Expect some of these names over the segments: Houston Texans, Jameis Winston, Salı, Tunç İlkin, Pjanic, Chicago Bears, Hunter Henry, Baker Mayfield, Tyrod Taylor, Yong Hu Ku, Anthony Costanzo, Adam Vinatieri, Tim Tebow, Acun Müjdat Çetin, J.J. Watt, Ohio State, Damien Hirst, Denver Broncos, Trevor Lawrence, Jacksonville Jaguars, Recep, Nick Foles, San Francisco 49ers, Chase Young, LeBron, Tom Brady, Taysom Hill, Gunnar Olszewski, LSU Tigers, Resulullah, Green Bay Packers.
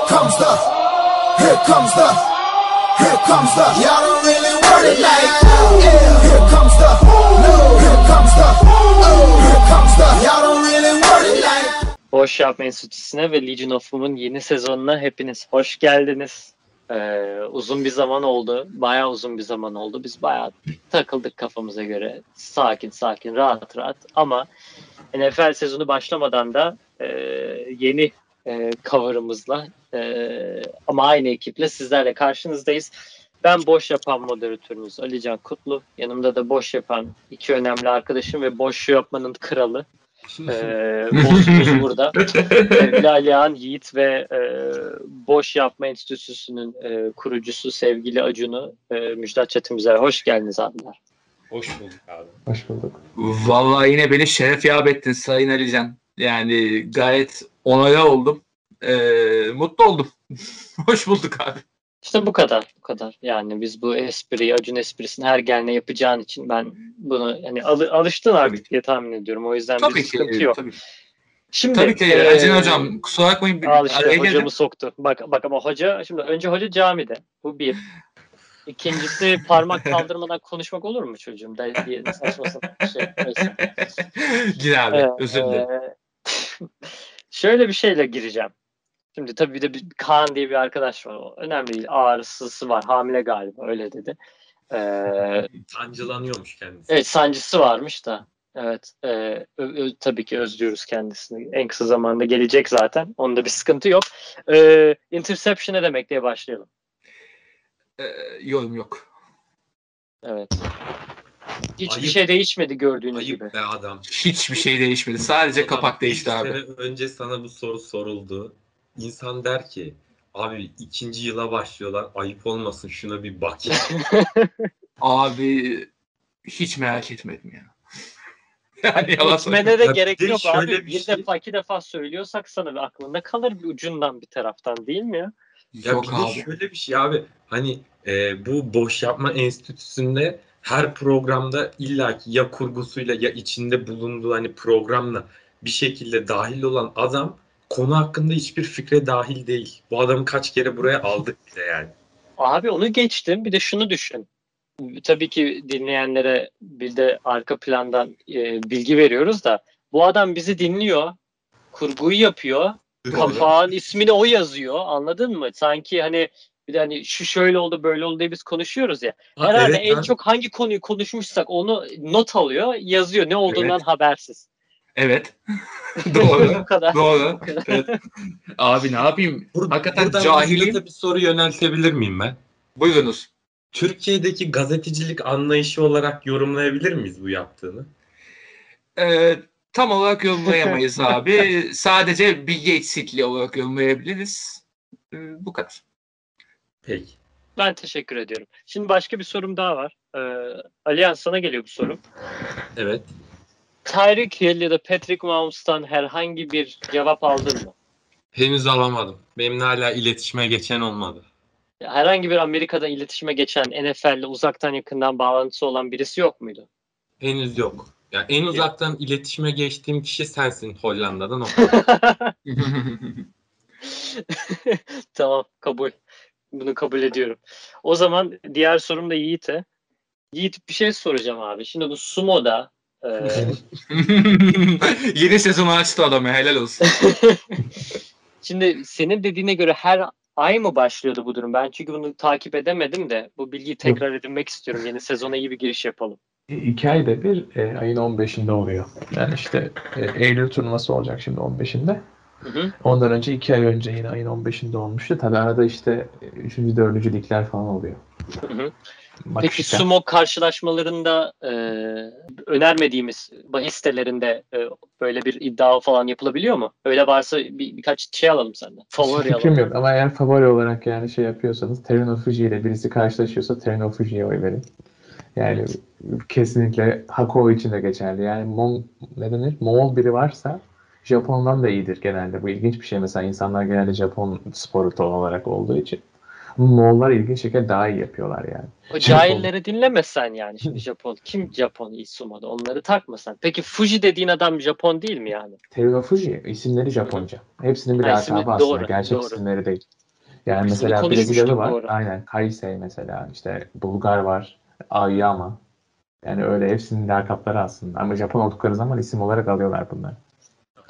Here comes the, y'all don't really want it like that. Here comes the, y'all don't really want it like. Boş Yap Enstitüsü'ne ve Legion of Boom'un yeni sezonuna hepiniz hoş geldiniz. Uzun bir zaman oldu. Bayağı uzun bir zaman oldu. Biz bayağı takıldık kafamıza göre. Sakin, rahat. Ama NFL sezonu başlamadan da yeni cover'ımızla ama aynı ekiple sizlerle karşınızdayız. Ben Boş Yapan moderatörünüz Alican Kutlu. Yanımda da Boş Yapan iki önemli arkadaşım ve Boş Yapmanın kralı. Boşumuz burada. Eylül Alihan Yiğit ve Boş Yapma Enstitüsü'nün kurucusu sevgili Acun'u Müjdat Çetin bize hoş geldiniz abiler. Hoş bulduk abi. Hoş bulduk. Vallahi yine beni şeref yap ettin Sayın Alican. Yani gayet onaya oldum. Mutlu oldum. Hoş bulduk abi. İşte bu kadar. Yani biz bu espriyi, Acun esprisini her gelene yapacağın için ben bunu yani alıştın artık diye tahmin ediyorum. O yüzden bir sıkıntı yok. Tabii. Şimdi tabii ki Acun hocam kusura bakmayın. Al işte hocamı soktu. Bak ama hoca şimdi önce camide. Bu bir. İkincisi parmak kaldırmadan konuşmak olur mu çocuğum? Diye saçma sapan bir şey. Gir abi. Özür dilerim. Şöyle bir şeyle gireceğim. Şimdi tabii bir de bir Kaan diye bir arkadaş var. O önemli değil. Ağrısı var. Hamile galiba. Öyle dedi. Sancılanıyormuş kendisi. Evet. Sancısı varmış da. Evet. Tabii ki özlüyoruz kendisini. En kısa zamanda gelecek zaten. Onda bir sıkıntı yok. Interception ne demek diye başlayalım. Yorum yok. Evet. Hiçbir şey değişmedi gördüğünüz gibi. Ayıp be adam. Hiçbir şey değişmedi. Sadece adam, kapak değişti abi. Önce sana bu soru soruldu. İnsan der ki abi ikinci yıla başlıyorlar. Ayıp olmasın şuna bir bak. Abi hiç merak etmedim ya. Yani etmene de gerek yok abi. Bir defa iki defa söylüyorsak sana aklında kalır bir ucundan bir taraftan değil mi ya? Ya yok bir abi. De şöyle bir şey abi. Hani bu Boş Yapma Enstitüsü'nde her programda illaki ya kurgusuyla ya içinde bulunduğu hani programla bir şekilde dahil olan adam konu hakkında hiçbir fikre dahil değil. Bu adamı kaç kere buraya aldık bile yani. Abi onu geçtim. Bir de şunu düşün. Tabii ki dinleyenlere bir de arka plandan bilgi veriyoruz da bu adam bizi dinliyor. Kurguyu yapıyor. Kafağın ismini o yazıyor. Anladın mı? Sanki hani bir de hani şu şöyle oldu böyle oldu diye biz konuşuyoruz ya. Herhalde evet, çok hangi konuyu konuşmuşsak onu not alıyor, yazıyor. Ne olduğundan habersiz. Evet. Doğru. Doğru. Evet. Abi ne yapayım? Hakikaten cahilim. Bir soru yöneltebilir miyim ben? Buyurunuz. Türkiye'deki gazetecilik anlayışı olarak yorumlayabilir miyiz bu yaptığını? Tam olarak yorumlayamayız abi. Sadece bilgi eksikliği olarak yorumlayabiliriz. Bu kadar. Peki. Ben teşekkür ediyorum. Şimdi başka bir sorum daha var. Alihan sana geliyor bu sorum. Evet. Tyreek Hill ya da Patrick Mahomes'tan herhangi bir cevap aldın mı? Henüz alamadım. Benimle hala iletişime geçen olmadı. Herhangi bir Amerika'da iletişime geçen NFL'le uzaktan yakından bağlantısı olan birisi yok muydu? Henüz yok. Ya en uzaktan iletişime geçtiğim kişi sensin Hollanda'dan. Tamam kabul. Bunu kabul ediyorum. O zaman diğer sorum da Yiğit'e. Yiğit bir şey soracağım abi. Şimdi bu sumoda yeni sezonu açtı adamı. Helal olsun. Şimdi senin dediğine göre her ay mı başlıyordu bu durum? Ben çünkü bunu takip edemedim de bu bilgiyi tekrar edinmek istiyorum. Yeni sezona iyi bir giriş yapalım. 2 ayda bir ayın 15'inde oluyor. Yani işte Eylül turnuvası olacak şimdi 15'inde. Hı-hı. Ondan önce 2 ay önce yine ayın 15'inde olmuştu. Tabii arada işte 3. 4. ligler falan oluyor. Hı-hı. Peki sumo karşılaşmalarında önermediğimiz bahis sitelerinde böyle bir iddia falan yapılabiliyor mu? Öyle varsa birkaç şey alalım senden. Favori alalım. Yok. Ama eğer favori olarak yani şey yapıyorsanız Terunofuji ile birisi karşılaşıyorsa Terunofuji'ye oy verin. Yani kesinlikle Hako için de geçerli. Yani Moğol biri varsa Japon'dan da iyidir genelde. Bu ilginç bir şey. Mesela insanlar genelde Japon sporu olarak olduğu için. Moğollar ilginç şekilde daha iyi yapıyorlar yani. O cahilleri dinlemesen yani şimdi Japon. Kim Japon Isumo'da? Onları takmasan. Peki Fuji dediğin adam Japon değil mi yani? Terunofuji. İsimleri Japonca. Hepsinin bir lakabı aslında. Doğru, gerçek doğru. İsimleri değil. Yani İsimli mesela Brezilyalı var. Doğru. Aynen. Kaisei mesela. İşte Bulgar var. Aoyama. Yani öyle hepsinin lakapları aslında. Ama Japon oldukları zaman isim olarak alıyorlar bunları.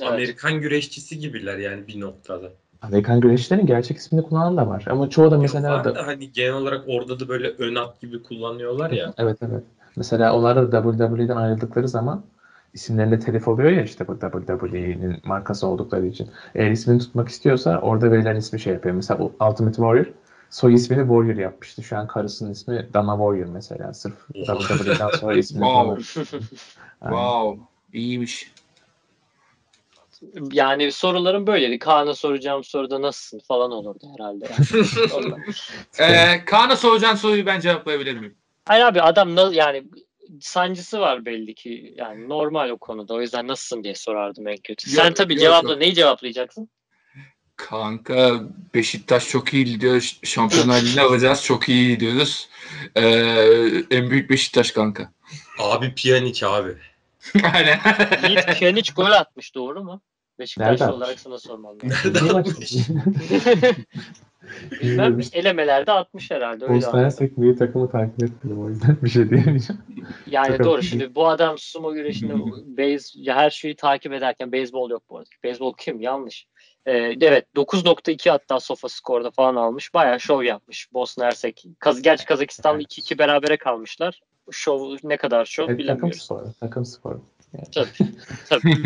Evet. Amerikan güreşçisi gibiler yani bir noktada. Amerikan güreşçilerin gerçek ismini kullanan da var. Ama çoğu da mesela... Da, hani genel olarak orada da böyle ön at gibi kullanıyorlar ya. Evet evet. Mesela onlar da WWE'den ayrıldıkları zaman isimlerinde telif oluyor ya işte bu WWE'nin markası oldukları için. Eğer ismini tutmak istiyorsa orada verilen ismi şey yapıyor. Mesela Ultimate Warrior soy ismini Warrior yapmıştı. Şu an karısının ismi Dana Warrior mesela. Sırf WWE'den sonra ismini Warrior. Wow. İyiymiş. Yani sorularım böyleydi. Kaan'a soracağım soruda nasılsın falan olurdu herhalde. Yani. Kaan'a soracağım soruyu ben cevaplayabilir miyim? Hayır abi adam yani sancısı var belli ki. Yani normal o konuda. O yüzden nasılsın diye sorardım en kötü. Sen tabii cevapla. Neyi cevaplayacaksın? Kanka Beşiktaş çok iyi diyor. Şampiyonlar Ligi'ne alacağız. Çok iyi diyoruz. En büyük Beşiktaş kanka. Abi Pjanic abi. Aynen. Yiğit Pjanic gol atmış doğru mu? Beşiktaşlı olarak sana sormam lazım. Bilmem elemelerde atmış herhalde. Bosna'yasak milli takımı takip etmedim o yüzden bir şey diyemeyeceğim. Yani çok doğru atmış. Şimdi bu adam sumo güreşinde her şeyi takip ederken beyzbol yok bu arada. Beyzbol kim? Yanlış. Evet 9.2 hatta sofa skorda falan almış. Bayağı şov yapmış Bosna Hersek. Gerçi Kazakistan'la 2-2 berabere kalmışlar. Şov ne kadar şov bilemiyorum. Takım sporu. Yani. Tabii.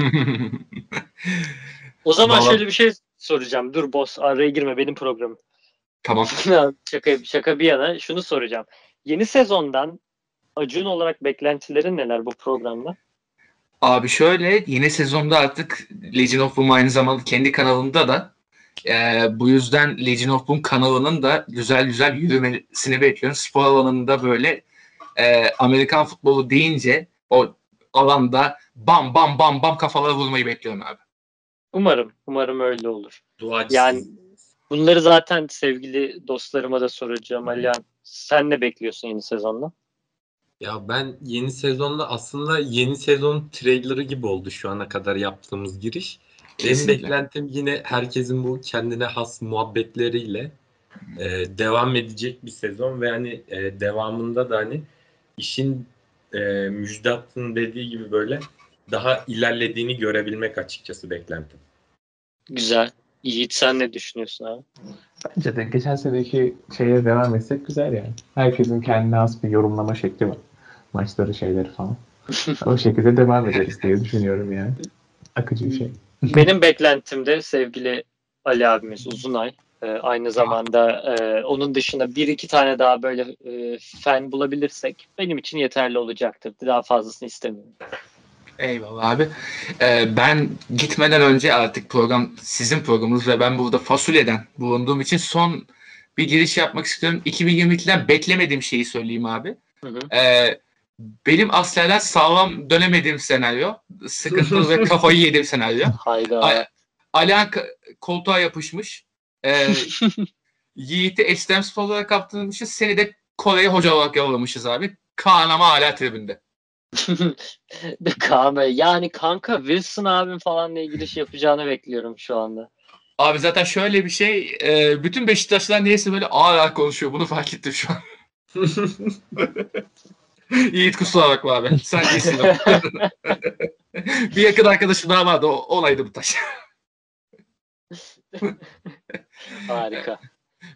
O zaman vallahi... şöyle bir şey soracağım. Dur boss araya girme benim programım. Tamam. şaka bir yana şunu soracağım. Yeni sezondan Acun olarak beklentilerin neler bu programda? Abi şöyle yeni sezonda artık Legion of Boom aynı zamanda kendi kanalımda da bu yüzden Legion of Boom kanalının da güzel yürümesini bekliyorum. Spor alanında böyle Amerikan futbolu deyince o alanda bam kafalara vurmayı bekliyorum abi. Umarım öyle olur. Duacısın. Yani bunları zaten sevgili dostlarıma da soracağım. Alihan sen ne bekliyorsun yeni sezonda? Ya ben yeni sezonda aslında yeni sezon trailer'ı gibi oldu şu ana kadar yaptığımız giriş. Kesinlikle. Benim beklentim yine herkesin bu kendine has muhabbetleriyle devam edecek bir sezon ve hani devamında da hani işin Müjdat'ın dediği gibi böyle daha ilerlediğini görebilmek açıkçası beklentim. Güzel. Yiğit sen ne düşünüyorsun abi? Bence de geçen seneki şeye devam etsek güzel yani. Herkesin kendine has bir yorumlama şekli var. Maçları şeyleri falan. O şekilde devam ederiz diye düşünüyorum yani. Akıcı bir şey. Benim beklentimde sevgili Ali abimiz Uzunay. Aynı zamanda onun dışında bir iki tane daha böyle fan bulabilirsek benim için yeterli olacaktır. Daha fazlasını istemiyorum. Eyvallah abi. Ben gitmeden önce artık program sizin programınız ve ben burada fasulyeden bulunduğum için son bir giriş yapmak istiyorum. 2022'den beklemediğim şeyi söyleyeyim abi. Hı. Benim askerler sağlam dönemediğim senaryo. Sıkıntılı ve kafayı yediğim senaryo. Hayda. Alihan koltuğa yapışmış. Yiğit'i ekstrem spor olarak kaptığımız için seni de Kore'ye hoca olarak yollamışız abi. Kaan ama hala tribünde. Yani kanka Wilson abim falanla ilgili şey yapacağını bekliyorum şu anda. Abi zaten şöyle bir şey, bütün Beşiktaşlılar neyse böyle ağır konuşuyor. Bunu fark ettim şu an. Yiğit kusura bakma abi. Sen iyisin. Bir yakın arkadaşım daha vardı. Olaydı bu taş. Harika.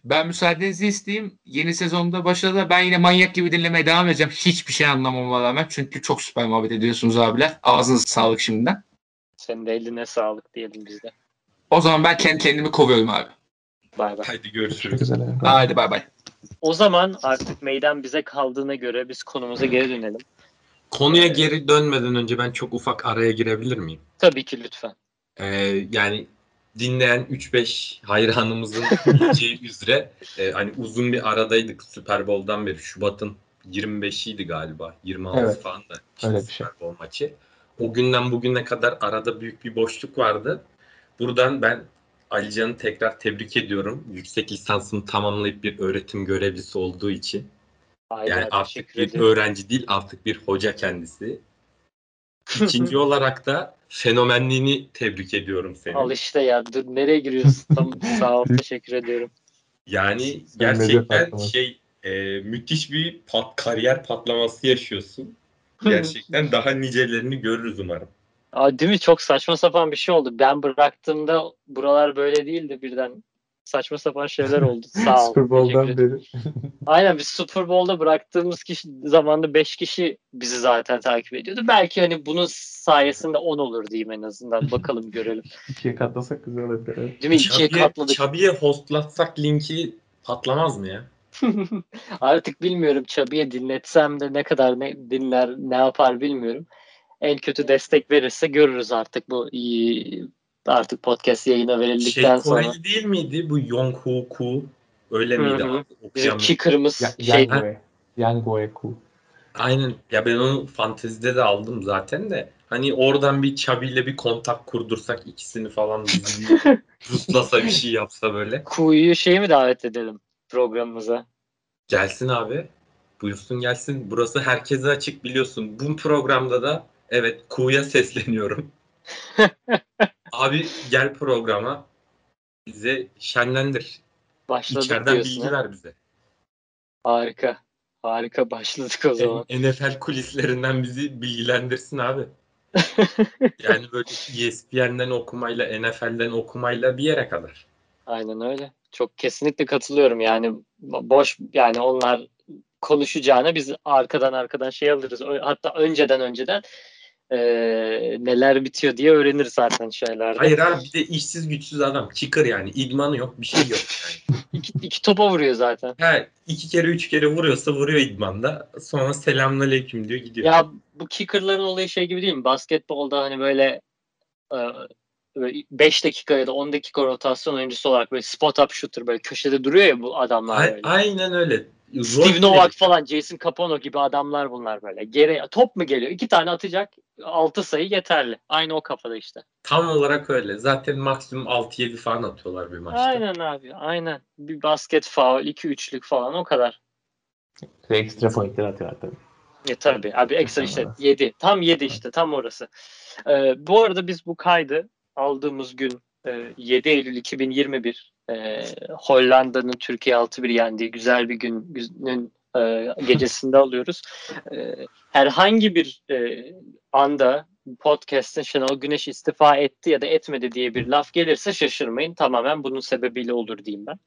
Ben müsaadenizi isteyeyim. Yeni sezonda başladı. Ben yine manyak gibi dinlemeye devam edeceğim. Hiçbir şey anlamama rağmen. Çünkü çok süper muhabbet ediyorsunuz abiler. Ağzınıza sağlık şimdiden. Senin de eline sağlık diyelim biz de. O zaman ben kendi kendimi kovuyorum abi. Bay bay. Haydi görüşürüz. Haydi bay bay. O zaman artık meydan bize kaldığına göre biz konumuza geri dönelim. Konuya geri dönmeden önce ben çok ufak araya girebilir miyim? Tabii ki lütfen. Yani... Dinleyen 3-5 hayranımızın bileceği üzere hani uzun bir aradaydık Super Bowl'dan beri. Şubat'ın 25'iydi galiba. 26 evet, falan da işte Super Bowl maçı. O günden bugüne kadar arada büyük bir boşluk vardı. Buradan ben Alican'ı tekrar tebrik ediyorum. Yüksek lisansını tamamlayıp bir öğretim görevlisi olduğu için. Aynen, yani artık bir öğrenci değil, artık bir hoca kendisi. İkinci olarak da fenomenliğini tebrik ediyorum seni. Al işte ya, dur nereye giriyorsun? Tamam, sağ ol, teşekkür ediyorum. Yani gerçekten müthiş bir kariyer patlaması yaşıyorsun. Gerçekten daha nicelerini görürüz umarım. Aa, değil mi? Çok saçma sapan bir şey oldu. Ben bıraktığımda buralar böyle değildi birden. Saçma sapan şeyler oldu. Sağ ol. Super Bowl'dan beri. Aynen, biz Super Bowl'da bıraktığımız kişi zamanında 5 kişi bizi zaten takip ediyordu. Belki hani bunun sayesinde 10 olur diyeyim en azından. Bakalım, görelim. 2'ye katlasak güzel olur. Değil mi? 2'ye katladık. Çabi'ye hostlatsak linki patlamaz mı ya? Artık bilmiyorum. Çabi'ye dinletsem de ne kadar dinler, ne yapar bilmiyorum. En kötü destek verirse görürüz artık bu iyi. Artık podcast yayına verildikten sonra. Koreli değil miydi? Bu Yong Hu Ku. Öyle miydi? Bizim kicker'ımız Yan Goe Ku. Aynen. Ya ben onu fantezide de aldım zaten de. Hani oradan bir Çabi'yle bir kontak kurdursak, ikisini falan ruslasa, bir şey yapsa böyle. Ku'yu mi davet edelim programımıza? Gelsin abi. Buyursun gelsin. Burası herkese açık biliyorsun. Bu programda da evet Ku'ya sesleniyorum. Abi gel programa, bize şenlendir. Başladık. İçeriden bilgi ver bize. Harika. Harika, başladık o zaman. NFL kulislerinden bizi bilgilendirsin abi. Yani böyle ESPN'den okumayla, NFL'den okumayla bir yere kadar. Aynen öyle. Çok kesinlikle katılıyorum. Yani boş, yani onlar konuşacağına biz arkadan şey alırız. Hatta önceden neler bitiyor diye öğrenir zaten şeylerde. Hayır abi, bir de işsiz güçsüz adam. Kicker yani. İdmanı yok. Bir şey yok yani. iki topa vuruyor zaten. He, 2 kere 3 kere vuruyorsa vuruyor idmanda. Sonra selamünaleyküm diyor, gidiyor. Ya bu kickerların olayı şey gibi değil mi? Basketbolda hani böyle 5 dakika ya da 10 dakika rotasyon oyuncusu olarak böyle spot up shooter, böyle köşede duruyor ya bu adamlar. Böyle. Aynen öyle. Steve Novak falan, Jason Capano gibi adamlar bunlar böyle. Top mu geliyor? 2 tane atacak, 6 sayı yeterli. Aynı o kafada işte. Tam olarak öyle. Zaten maksimum 6-7 falan atıyorlar bir maçta. Aynen abi, aynen. Bir basket faul, 2-3'lük falan o kadar. Ekstra pointler atıyorlar tabii. Tabii abi, ekstra işte 7. Tam 7 işte, tam orası. Bu arada biz bu kaydı aldığımız gün 7 Eylül 2021 Hollanda'nın Türkiye 6-1 yendiği güzel bir günün gecesinde alıyoruz. Herhangi bir anda podcast'ın Şenol Güneş istifa etti ya da etmedi diye bir laf gelirse şaşırmayın. Tamamen bunun sebebiyle olur diyeyim ben.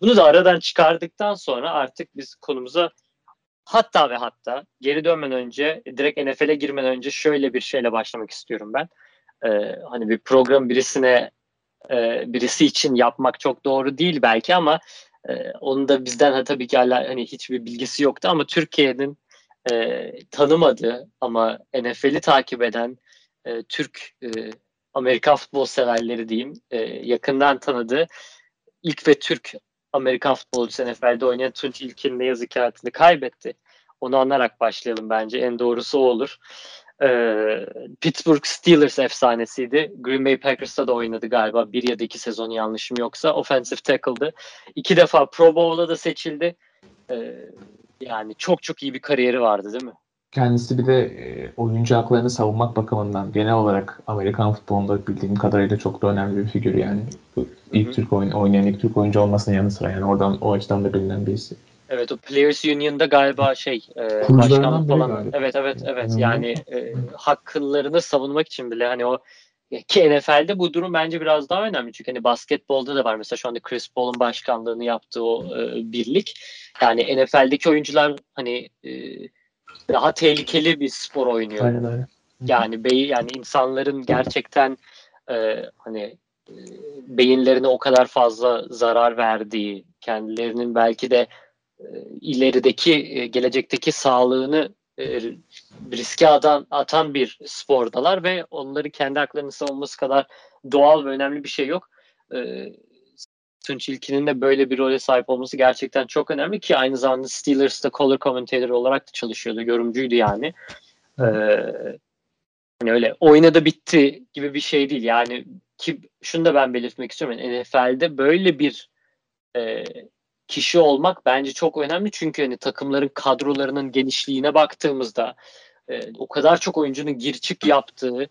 Bunu da aradan çıkardıktan sonra artık biz konumuza hatta geri dönmeden önce, direkt NFL'e girmeden önce şöyle bir şeyle başlamak istiyorum ben. Hani bir program birisi için yapmak çok doğru değil belki ama onu da bizden tabii ki hani hiçbir bilgisi yoktu ama Türkiye'nin tanımadığı ama NFL'i takip eden Türk Amerikan futbol severleri diyeyim, yakından tanıdığı ilk ve Türk Amerikan futbolcusu NFL'de oynayan Tunç İlkin ne yazık ki hayatını kaybetti. Onu anarak başlayalım, bence en doğrusu o olur. Pittsburgh Steelers efsanesiydi. Green Bay Packers'ta da oynadı galiba. 1 ya da 2 sezonu yanlışım yoksa. Offensive tackle'dı. 2 defa Pro Bowl'a da seçildi. Yani çok iyi bir kariyeri vardı değil mi? Kendisi bir de oyuncu haklarını savunmak bakımından genel olarak Amerikan futbolunda bildiğim kadarıyla çok da önemli bir figür yani. Oynayan ilk Türk oyuncu olmasının yanı sıra yani oradan o açıdan da bilinen birisi. Evet, o Players Union'da galiba başkanlık falan. Galiba. Evet. Yani haklarını savunmak için bile hani o ki NFL'de bu durum bence biraz daha önemli. Çünkü hani basketbolda da var. Mesela şu anda Chris Paul'un başkanlığını yaptığı o birlik. Yani NFL'deki oyuncular hani daha tehlikeli bir spor oynuyor. Aynen. Yani insanların gerçekten hani beyinlerine o kadar fazla zarar verdiği, kendilerinin belki de ilerideki, gelecekteki sağlığını riske atan bir spordalar ve onları kendi haklarını savunması kadar doğal ve önemli bir şey yok. Tunç İlkin'in de böyle bir role sahip olması gerçekten çok önemli ki aynı zamanda Steelers'ta color commentator olarak da çalışıyordu, yorumcuydu yani. Hani öyle oynadı bitti gibi bir şey değil yani. ki şunu da ben belirtmek istiyorum. Yani NFL'de böyle bir kişi olmak bence çok önemli. Çünkü hani takımların kadrolarının genişliğine baktığımızda o kadar çok oyuncunun gir çık yaptığı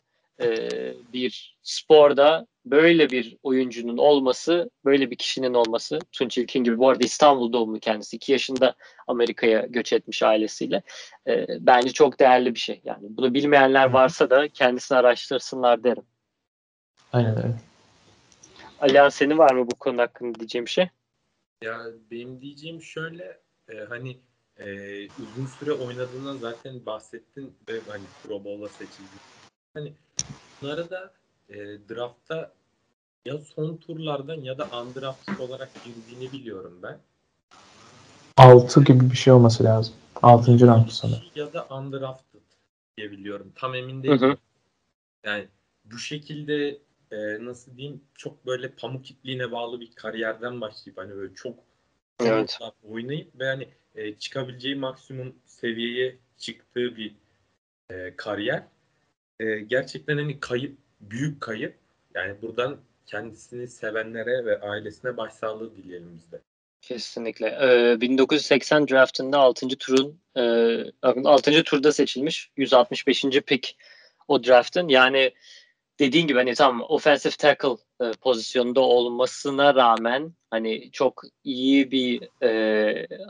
bir sporda böyle bir oyuncunun olması, böyle bir kişinin olması, Tunç İlkin gibi, bu arada İstanbul doğumlu kendisi, 2 yaşında Amerika'ya göç etmiş ailesiyle, bence çok değerli bir şey. Yani bunu bilmeyenler varsa da kendisini araştırsınlar derim. Aynen öyle. Alihan, senin var mı bu konu hakkında diyeceğim bir şey? Ya benim diyeceğim şöyle, hani uzun süre oynadığından zaten bahsettin ve hani Pro Bowl'a seçildin. Hani bunları da draftta ya son turlardan ya da undrafted olarak girdiğini biliyorum ben. 6 gibi bir şey olması lazım. 6. round sanırım. Ya da undrafted diye biliyorum. Tam emin değilim. Hı-hı. Yani bu şekilde nasıl diyeyim, çok böyle pamuk ipliğine bağlı bir kariyerden başlayıp hani böyle çok oynayıp ve hani çıkabileceği maksimum seviyeye çıktığı bir kariyer. Gerçekten hani kayıp, büyük kayıp. Yani buradan kendisini sevenlere ve ailesine başsağlığı dileyelim biz de. Kesinlikle. 1980 draftında 6. turda seçilmiş. 165. pick o draftın. Yani dediğin gibi hani tam offensive tackle pozisyonunda olmasına rağmen hani çok iyi bir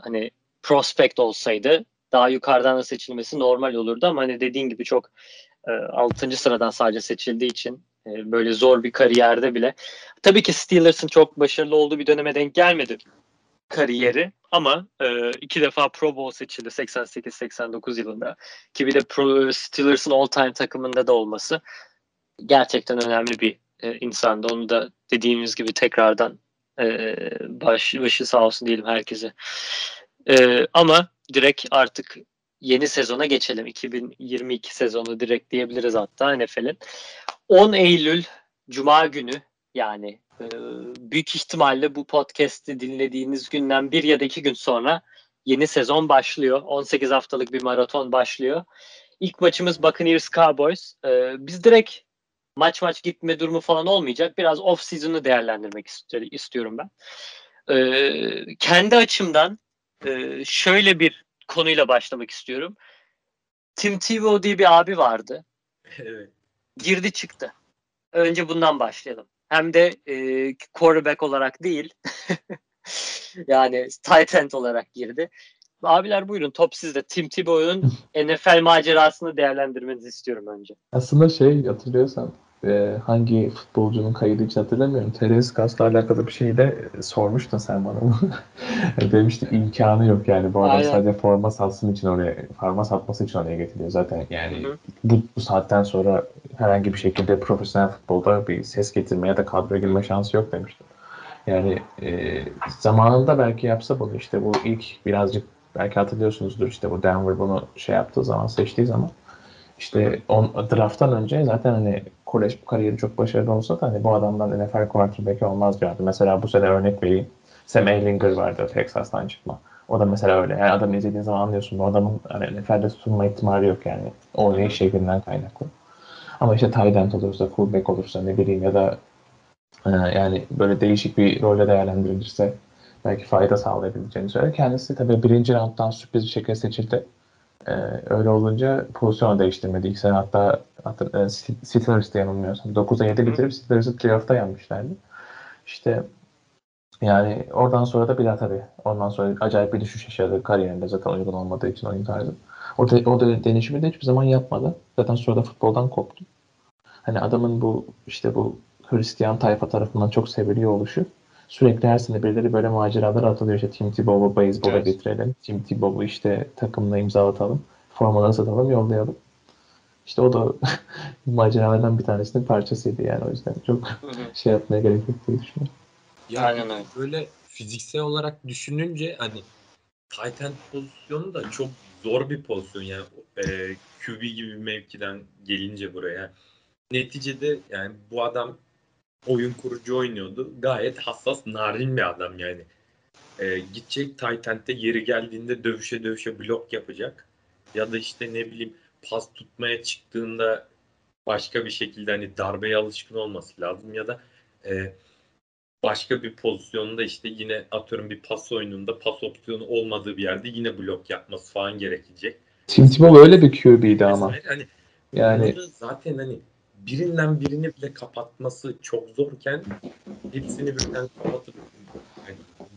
hani prospect olsaydı daha yukarıdan da seçilmesi normal olurdu ama hani dediğin gibi çok 6. sıradan sadece seçildiği için böyle zor bir kariyerde bile. Tabii ki Steelers'ın çok başarılı olduğu bir döneme denk gelmedi kariyeri ama 2 defa Pro Bowl seçildi 88-89 yılında, ki bir de Steelers'ın all-time takımında da olması gerçekten önemli bir insandı. Onu da dediğimiz gibi tekrardan başı sağ olsun diyelim herkese. Ama direkt artık yeni sezona geçelim. 2022 sezonu direkt diyebiliriz hatta NFL'in. 10 Eylül Cuma günü, yani büyük ihtimalle bu podcast'i dinlediğiniz günden 1 ya da 2 gün sonra yeni sezon başlıyor. 18 haftalık bir maraton başlıyor. İlk maçımız Buccaneers Cowboys. Biz direkt maç gitme durumu falan olmayacak. Biraz off season'ı değerlendirmek istiyorum ben. Kendi açımdan şöyle bir konuyla başlamak istiyorum. Tim Tebow diye bir abi vardı. Evet. Girdi çıktı. Önce bundan başlayalım. Hem de quarterback olarak değil. Yani tight end olarak girdi. Abiler buyurun, top sizde. Tim Tebow'un NFL macerasını değerlendirmenizi istiyorum önce. Aslında hatırlıyorsan hangi futbolcunun kaydı hiç hatırlamıyorum. Teres Kas'la alakalı bir şey de sormuştun sen bana. Demiştik imkanı yok yani. Bu adam sadece forma satması için oraya getiriyor zaten. Yani bu saatten sonra herhangi bir şekilde profesyonel futbolda bir ses getirmeye de kadroya girme şansı yok demiştim. Yani zamanında belki yapsa bunu, işte bu ilk birazcık belki hatırlıyorsunuzdur, işte bu Denver bunu seçtiği zaman işte drafttan önce zaten hani kolej bu kariyeri çok başarılı olsa da hani bu adamdan NFL quarterback'i olmaz diyordu. Mesela bu sene örnek vereyim. Sam Ehlinger vardı, Texas'tan çıkma. O da mesela öyle. Yani adamı izlediğin zaman anlıyorsun. Bu adamın hani NFL'de tutunma ihtimali yok yani. Oynayış şeklinden kaynaklı. Ama işte tight end olursa, fullback olursa, ne bileyim, ya da yani böyle değişik bir rolle değerlendirilirse belki fayda sağlayabileceğini söyledi. Kendisi tabii 1. round'dan sürpriz bir şekilde seçildi. Öyle olunca pozisyonu değiştirmedi. İlk sene hatta Steelers'te yanılmıyorsam 9'a 7 bitirip Steelers'ı playoff'ta yenmişlerdi. İşte yani oradan sonra da bir daha tabii ondan sonra acayip bir düşüş yaşadı. Kariyerinde zaten uygun olmadığı için oyun tarzı. O dönüşümü de hiçbir zaman yapmadı. Zaten sonra da futboldan koptu. Hani adamın bu Hristiyan tayfa tarafından çok seviliyor oluşu. Sürekli her sene birileri böyle maceralar atılıyor. İşte Tim Tebow'u beyzbola getirelim. Tim Tebow'u işte takımla imzalatalım. Formaları satalım, yollayalım. İşte o da maceralardan bir tanesinin parçasıydı yani. O yüzden çok yapmaya gerek yok diye düşünüyorum. Yani böyle fiziksel olarak düşününce hani tight end pozisyonu da çok zor bir pozisyon. Yani QB gibi bir mevkiden gelince buraya. Neticede yani bu adam oyun kurucu oynuyordu. Gayet hassas, narin bir adam yani. Gidecek tight end'de yeri geldiğinde dövüşe dövüşe blok yapacak. Ya da işte ne bileyim pas tutmaya çıktığında başka bir şekilde hani darbeye alışkın olması lazım ya da başka bir pozisyonda işte yine atıyorum bir pas oyununda pas opsiyonu olmadığı bir yerde yine blok yapması falan gerekecek. Tim Tebow öyle bir QB'ydi ama. Hani, yani zaten hani birinden birini bile kapatması çok zorken hepsini birden kapatıp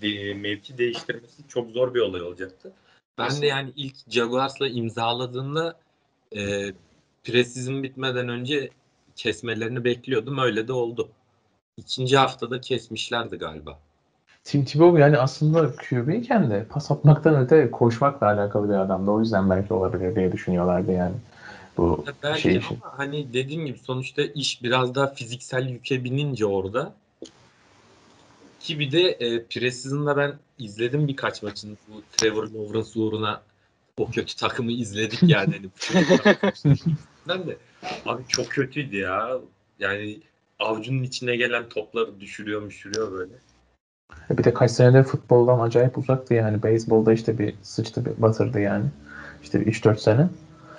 yani mevki değiştirmesi çok zor bir olay olacaktı. Ben de yani ilk Jaguars'la imzaladığında pre-season bitmeden önce kesmelerini bekliyordum. Öyle de oldu. İkinci haftada kesmişlerdi galiba. Tim Tebow yani aslında QB'yken de pas atmaktan öte koşmakla alakalı bir adamdı. O yüzden belki olabilir diye düşünüyorlardı yani. Bu belki şey için. Hani dediğim gibi sonuçta iş biraz daha fiziksel yüke binince orada. Ki bir de pre-season'da ben izledim birkaç maçını. Bu Trevor Lawrence uğruna o kötü takımı izledik yani. Ben de abi çok kötüydü ya. Yani avcunun içine gelen topları düşürüyor böyle. Bir de kaç senedir futboldan acayip uzaktı yani. Beyzbolda işte bir sıçtı bir batırdı yani. İşte 3-4 sene.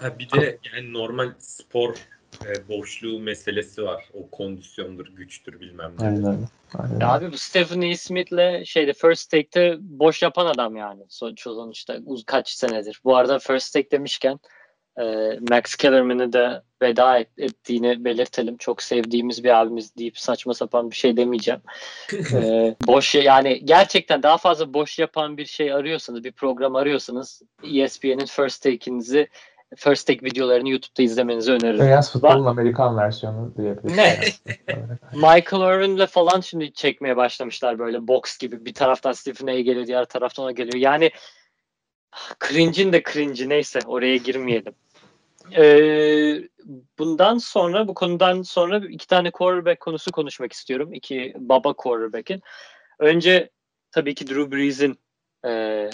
Ha bir de yani normal spor boşluğu meselesi var. O kondisyondur, güçtür bilmem ne. Aynen. Ya abi bu Stephanie Smith'le First Take'te boş yapan adam yani. Sonuçta kaç senedir. Bu arada First Take demişken Max Kellerman'ı da veda ettiğini belirtelim. Çok sevdiğimiz bir abimiz deyip saçma sapan bir şey demeyeceğim. Boş yani gerçekten daha fazla boş yapan bir şey arıyorsanız, bir program arıyorsanız ESPN'in First Take videolarını YouTube'da izlemenizi öneririm. Beyaz futbolun Amerikan versiyonu diyebiliriz. Ne? Michael Irvin'le falan şimdi çekmeye başlamışlar böyle boks gibi. Bir taraftan Stephen A geliyor, diğer taraftan o geliyor. Yani cringe'in de cringe'i neyse oraya girmeyelim. Bu konudan sonra iki tane quarterback konusu konuşmak istiyorum. İki baba quarterback'in. Önce tabii ki Drew Brees'in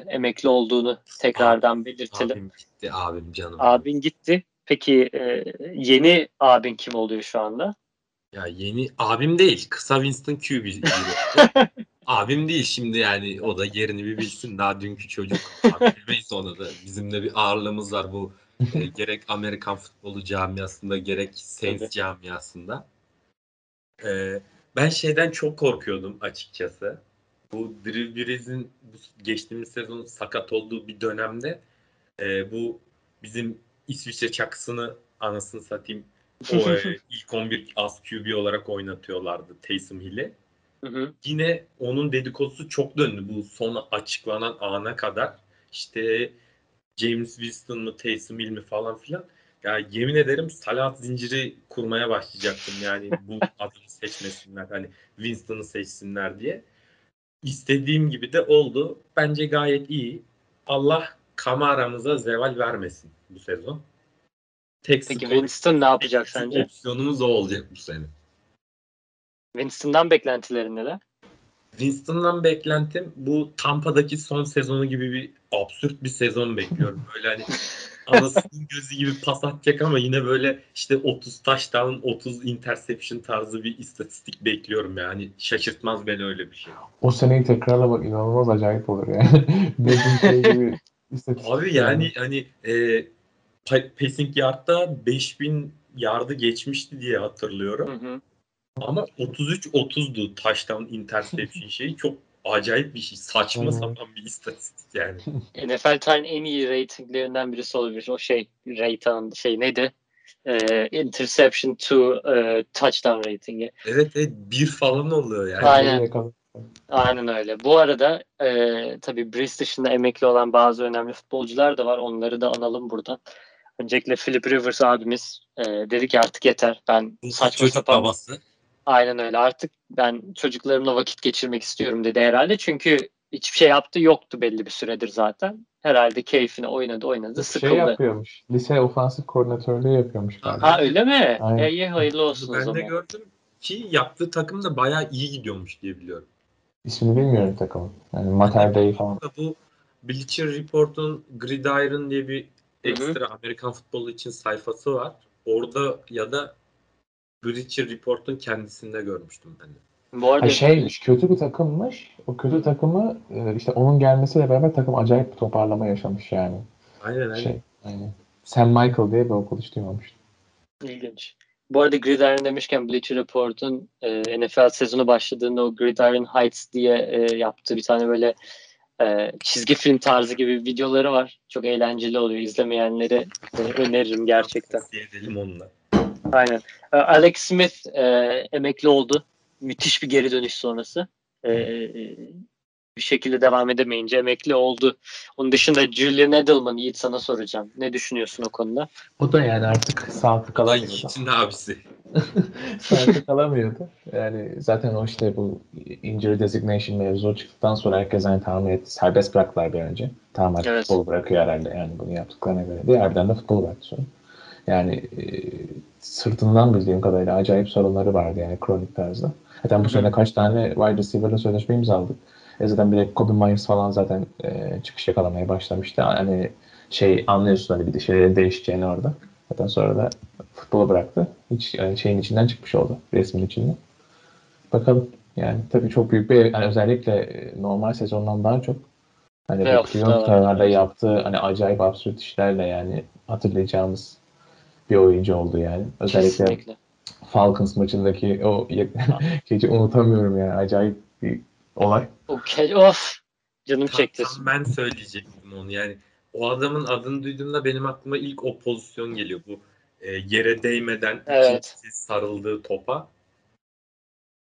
emekli olduğunu tekrardan belirtelim. Abim gitti, abim canım. Abin gitti. Peki yeni abin kim oluyor şu anda? Ya yeni abim değil. Kısa Winston QB. Abim değil şimdi yani o da yerini bir bilsin. Daha dünkü çocuk. Neyse ona da bizim de bir ağırlığımız var bu. Gerek Amerikan futbolu camiasında gerek Saints camiasında. Ben şeyden çok korkuyordum açıkçası. Bu Drew Brees'in geçtiğimiz sezon sakat olduğu bir dönemde bu bizim İsviçre çakısını anasını satayım o ilk 11 az QB olarak oynatıyorlardı Taysom Hill'i. Yine onun dedikodusu çok döndü bu son açıklanan ana kadar. İşte Jameis Winston mı Taysom Hill mi falan filan. Ya yemin ederim salat zinciri kurmaya başlayacaktım yani bu adını seçmesinler hani Winston'ı seçsinler diye. İstediğim gibi de oldu. Bence gayet iyi. Allah Kamara'mıza zeval vermesin bu sezon. Peki Winston ne yapacak sence? Opsiyonumuz o olacak bu sene. Winston'dan beklentilerin neler? Winston'dan beklentim bu Tampa'daki son sezonu gibi bir absürt bir sezon bekliyorum. Böyle hani anasının gözü gibi pas atacak ama yine böyle işte 30 touchdown, 30 interception tarzı bir istatistik bekliyorum yani. Şaşırtmaz beni öyle bir şey. O seneyi tekrarla bak inanılmaz acayip olur yani. Gibi abi yani hani passing yardta 5000 yardı geçmişti diye hatırlıyorum. Hı hı. Ama 33-30'du touchdown interception şeyi çok acayip bir şey. Saçma sapan bir istatistik yani. NFL tarihinin en iyi ratinglerinden birisi olabilir. O rating neydi? Interception to touchdown ratingi. Evet, bir falan oluyor yani. Aynen öyle. Bu arada tabii Brees dışında emekli olan bazı önemli futbolcular da var. Onları da analım buradan. Öncelikle Philip Rivers abimiz dedi ki artık yeter. Ben saçma sapan babası. Aynen öyle. Artık ben çocuklarımla vakit geçirmek istiyorum dedi herhalde. Çünkü hiçbir şey yaptı yoktu belli bir süredir zaten. Herhalde keyfine oynadı sıkıldı. Yapıyormuş. Lise ofansif koordinatörlüğü yapıyormuş galiba. Ha öyle mi? Hayırlı olsun o zaman. Ben de gördüm ki yaptığı takım da bayağı iyi gidiyormuş diye biliyorum. İsmini bilmiyorum takımın. Yani Materday falan. Bu Bleacher Report'un Gridiron diye bir ekstra Amerikan futbolu için sayfası var. Orada ya da Bleacher Report'un kendisinde görmüştüm ben de. Bu arada kötü bir takımmış. O kötü takımı işte onun gelmesiyle beraber takım acayip bir toparlama yaşamış yani. Aynen. San Michael diye bir okul hiç duymamıştım. İlginç. Bu arada Gridiron demişken Bleacher Report'un NFL sezonu başladığında o Gridiron Heights diye yaptığı bir tane böyle çizgi film tarzı gibi videoları var. Çok eğlenceli oluyor. İzlemeyenlere öneririm gerçekten. Edelim onunla. Aynen. Alex Smith emekli oldu. Müthiş bir geri dönüş sonrası. Bir şekilde devam edemeyince emekli oldu. Onun dışında Julian Edelman, Yiğit sana soracağım. Ne düşünüyorsun o konuda? O da yani artık sağlıklı kalamıyordu. Yiğit'in de abisi. Sağlıklı kalamıyordu. Yani zaten o işte bu injury designation mevzu çıktıktan sonra herkes hani tahmin etti. Serbest bıraktılar bir önce. Tamam artık evet. Futbolu bırakıyor herhalde. Yani bunu yaptıklarına göre. Diğerden de futbolu bıraktı sonra. Yani sırtından bildiğim kadarıyla acayip sorunları vardı yani kronik tarzda. Zaten bu sene kaç tane wide receiver'la sözleşme imzaladık. Zaten bir de Kobe Myers falan zaten çıkış yakalamaya başlamıştı. Hani şey anlıyorsun hani bir de şeylerin değişeceğini orada. Zaten sonra da futbolu bıraktı. Hiç yani şeyin içinden çıkmış oldu. Resmin içinden. Bakalım yani tabii çok büyük bir yani özellikle normal sezondan daha çok hani playoff'larda yaptığı hani acayip absürt işlerle yani hatırlayacağımız bir oyuncu oldu yani. Özellikle kesinlikle. Falcons maçındaki o hiç unutamıyorum yani acayip bir olay. Okay, of! Canım çekti. Ben söyleyecektim onu. Yani o adamın adını duyduğumda benim aklıma ilk o pozisyon geliyor. Bu yere değmeden evet. Sarıldığı topa.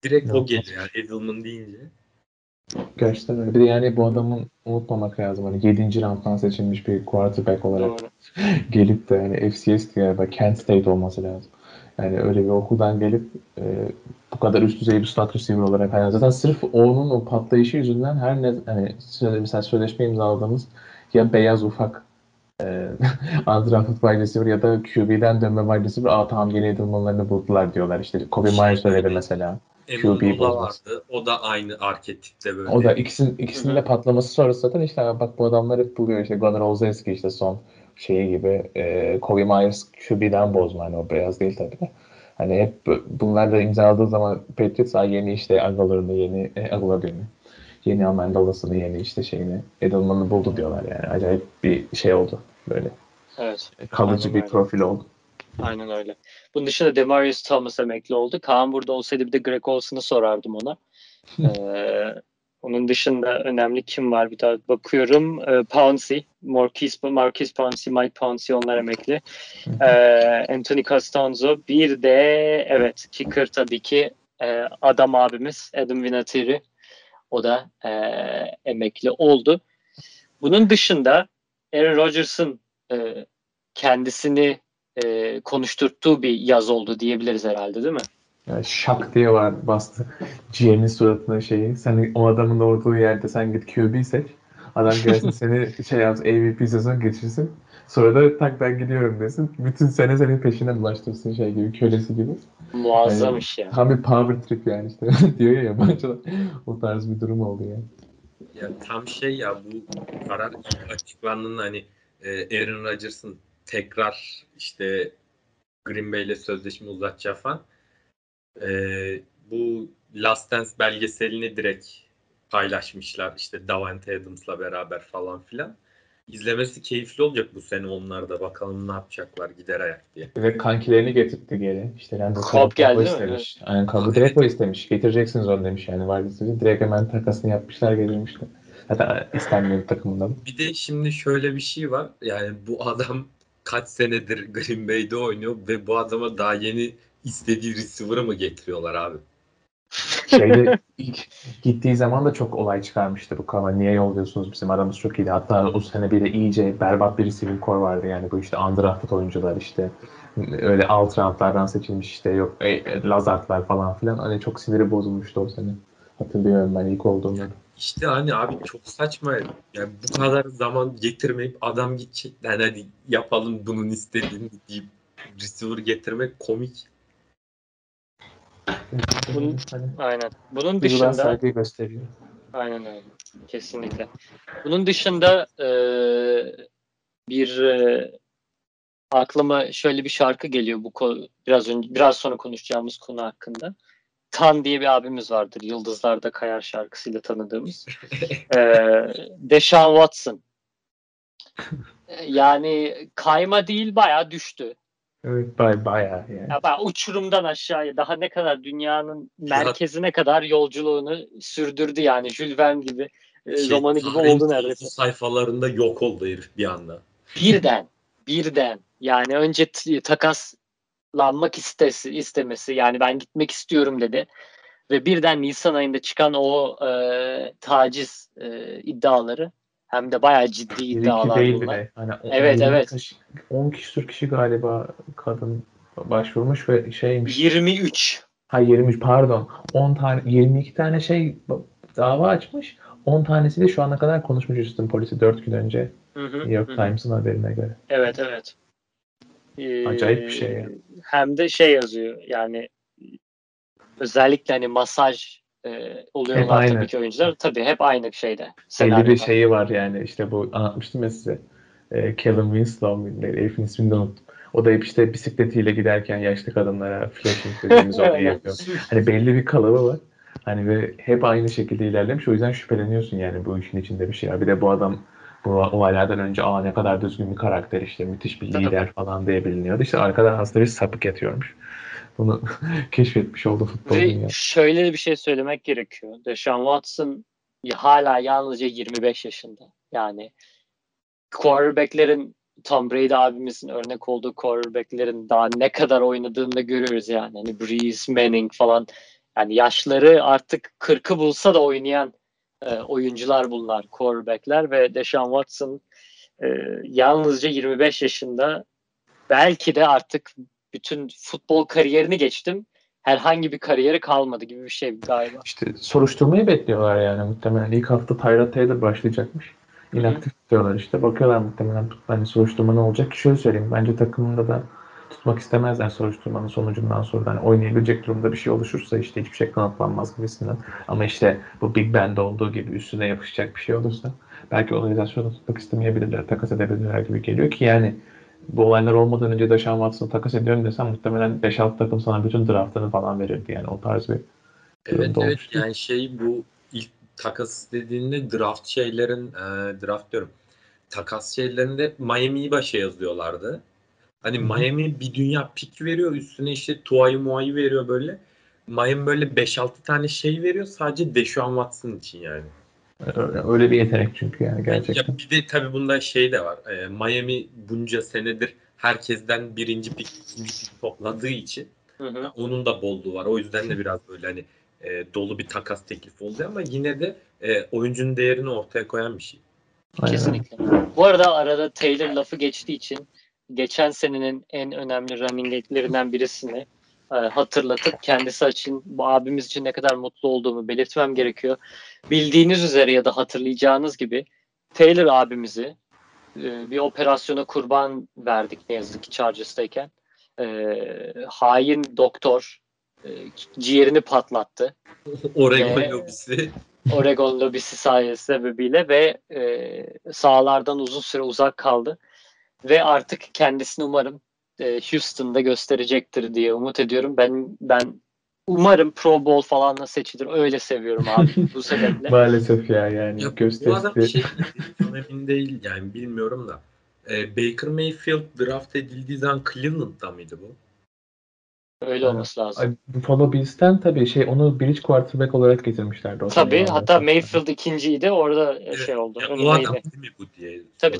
Direkt evet. O geliyor yani Edelman deyince. Gerçekten öyle. Bir de yani bu adamın unutmamak lazım. Hani 7. round'dan seçilmiş bir quarterback olarak gelip de yani FCS galiba Kent State olması lazım. Yani öyle bir okuldan gelip bu kadar üst düzey bir slot receiver olarak yani zaten sırf onun o patlayışı yüzünden her ne hani mesela sözleşme imzaladığımız ya beyaz ufak undrafted wide receiver ya da QB'den dönme wide receiver tamam yeni Edelman'larını buldular diyorlar işte Kobe Myers öyle mesela. QB vardı. O da aynı arketipte böyle. O da ikisinin de patlaması sonrası zaten işte bak bu adamlar hep buluyor işte Gunnar Olszewski işte son şeyi gibi Kobe Myers QB'den bozma hani o beyaz değil tabii de. Hani hep bunlar da imzaladığı zaman Patriots yeni işte Agolor'unu yeni Agolor'unu yeni Amendolas'ını yeni işte şeyini Edelman'ı buldu diyorlar yani acayip bir şey oldu böyle. Evet. Kalıcı aynen bir öyle. Profil oldu. Aynen öyle. Bunun dışında Demarius Thomas emekli oldu. Kaan burada olsaydı bir de Greg Olsen'ı sorardım ona. Onun dışında önemli kim var bir daha bakıyorum. Pouncey, Marquise Pouncey, Mike Pouncey onlar emekli. Anthony Costanzo bir de evet kicker tabii ki adam abimiz Adam Vinatieri o da emekli oldu. Bunun dışında Aaron Rodgers'ın kendisini konuşturttuğu bir yaz oldu diyebiliriz herhalde değil mi? Yani şak diye var bastı. GM'in suratına şeyi. Sen o adamın olduğu yerde sen git QB seç. Adam gelsin seni şey yapsın AVP sezon geçirsin. Sonra da taktan gidiyorum desin. Bütün sene senin peşinden bulaştırsın şey gibi kölesi gibi. Muazzam yani, iş ya. Tam bir power trip yani işte diyor ya yabancılar. O tarz bir durum oldu yani. Ya tam şey ya bu karar açıklandığında hani Aaron Rodgers'ın tekrar işte Green Bay'le sözleşme uzatacağı falan. Bu Last Dance belgeselini direkt paylaşmışlar. İşte Davante Adams'la beraber falan filan. İzlemesi keyifli olacak bu sene onlar da. Bakalım ne yapacaklar gider ayak diye. Ve kankilerini getirtti geri. İşte Cobb geldi mi? Istemiş. Yani Cobb'u direkt o istemiş. Getireceksiniz onu demiş yani. Vardı direkt hemen takasını yapmışlar getirmişler. Hatta İstanbul takımından. Bir de şimdi şöyle bir şey var. Yani bu adam kaç senedir Green Bay'de oynuyor ve bu adama daha yeni istediği receiver'ı mı getiriyorlar abi? Şeyde ilk gittiği zaman da çok olay çıkarmıştı bu kama. Niye yolluyorsunuz bizim aramız çok iyiydi. Hatta o sene bir de iyice berbat bir receiver core vardı. Yani bu işte undrafted oyuncular işte öyle alt roundlardan seçilmiş işte yok Lazard'lar falan filan. Hani çok siniri bozulmuştu o sene. Hatırlıyorum ben ilk olduğumda. İşte hani abi çok saçma yani bu kadar zaman getirmeyip adam gidecek yani hadi yapalım bunun istediğini deyip receiver getirmek komik. Aynen. Bunun dışında saygıyı gösteriyor. Aynen öyle. Kesinlikle. Bunun dışında bir aklıma şöyle bir şarkı geliyor bu biraz sonra konuşacağımız konu hakkında. Tan diye bir abimiz vardır. Yıldızlarda Kayar şarkısıyla tanıdığımız. Deshaun Watson. Yani kayma değil bayağı düştü. Evet, bayağı yani. Ya ben uçurumdan aşağıya daha ne kadar dünyanın merkezine kadar yolculuğunu sürdürdü yani. Jules Verne gibi romanı gibi oldu neredeyse. Sayfalarında yok oldu herif bir anda. Birden yani önce takaslanmak istemesi yani ben gitmek istiyorum dedi. Ve birden Nisan ayında çıkan o taciz iddiaları hem de bayağı ciddi iddialar bunlar. Hani evet. 10 küsur kişi galiba kadın başvurmuş ve şeymiş. 23 pardon. 22 tane şey dava açmış. 10 tanesi de şu ana kadar konuşmuş üstün polisi 4 gün önce. Hı-hı, New York Times'ın haberine göre. Evet. Acayip bir şey yani. Hem de şey yazıyor yani özellikle hani masaj oluyorlar tabii ki oyuncular. Tabii hep aynı şeyde. Belli bir şeyi var yani işte bu anlatmıştım ya size. Kevin Winslow, Elif'in ismini de unuttum. O da hep işte bisikletiyle giderken yaşlı kadınlara flashing dediğimiz olayı yapıyor. Hani belli bir kalıbı var. Hani ve hep aynı şekilde ilerlemiş. O yüzden şüpheleniyorsun yani bu işin içinde bir şey var. Bir de bu adam bu olaylardan önce ne kadar düzgün bir karakter işte müthiş bir lider falan diye biliniyordu. İşte arkadan aslında bir sapık yatıyormuş. Bunu keşfetmiş oldu futbolun ya. Şöyle bir şey söylemek gerekiyor. Deshaun Watson hala yalnızca 25 yaşında. Yani quarterback'lerin Tom Brady abimizin örnek olduğu quarterback'lerin daha ne kadar oynadığını da görüyoruz yani. Hani Breeze, Manning falan yani yaşları artık 40'ı bulsa da oynayan oyuncular bunlar, quarterback'ler ve Deshaun Watson yalnızca 25 yaşında belki de artık bütün futbol kariyerini geçtim. Herhangi bir kariyeri kalmadı gibi bir şey galiba. İşte soruşturmayı bekliyorlar yani muhtemelen. İlk hafta Tyrod Taylor başlayacakmış. İnaktif tutuyorlar işte. Bakıyorlar muhtemelen hani soruşturma ne olacak ki? Şöyle söyleyeyim. Bence takımında da tutmak istemezler soruşturmanın sonucundan sonra. Hani oynayabilecek durumda bir şey oluşursa işte hiçbir şey kanıtlanmaz gibisinden. Ama işte bu Big Ben'de olduğu gibi üstüne yapışacak bir şey olursa belki organizasyonu tutmak istemeyebilirler. Takas edebilirler gibi geliyor ki yani bu olaylar olmadan önce Deshaun Watson'ı takas ediyorum desem muhtemelen 5-6 takım sana bütün draftını falan verirdi yani o tarz bir durumda olmuştu. Evet yani şey bu ilk takas dediğinde takas şeylerinde Miami'yi başa yazıyorlardı. Hani Miami bir dünya pik veriyor üstüne işte Tuay'ı veriyor böyle. Miami böyle 5-6 tane şey veriyor sadece Deshaun Watson için yani. Öyle bir yetenek çünkü yani gerçekten. Ya bir de tabii bunda şey de var. Miami bunca senedir herkesten birinci pik, ikinci pik topladığı için yani onun da bolluğu var. O yüzden de biraz böyle hani dolu bir takas teklifi oldu ama yine de oyuncunun değerini ortaya koyan bir şey. Aynen. Kesinlikle. Bu arada arada Taylor lafı geçtiği için geçen senenin en önemli running back'lerinden birisini hatırlatıp kendisi için bu abimiz için ne kadar mutlu olduğumu belirtmem gerekiyor. Bildiğiniz üzere ya da hatırlayacağınız gibi Taylor abimizi bir operasyona kurban verdik ne yazık ki Chargers'tayken. Hain doktor ciğerini patlattı. Oregon lobisi sayesinde sebebiyle ve sahalardan uzun süre uzak kaldı. Ve artık kendisini umarım Houston'da gösterecektir diye umut ediyorum. Ben umarım Pro Bowl falan da seçilir. Öyle seviyorum abi bu sebeple. Maalesef ya yani. Ya, bu adam şey önemli değil yani bilmiyorum da. Baker Mayfield draft edildiği zaman Cleveland'da mıydı bu? Öyle olması lazım. Buffalo Bills'ten tabii şey onu bridge quarterback olarak getirmişlerdi. Tabii hatta Mayfield ikinciydi orada şey oldu. Ya, o adam değil mi bu diye. Tabii.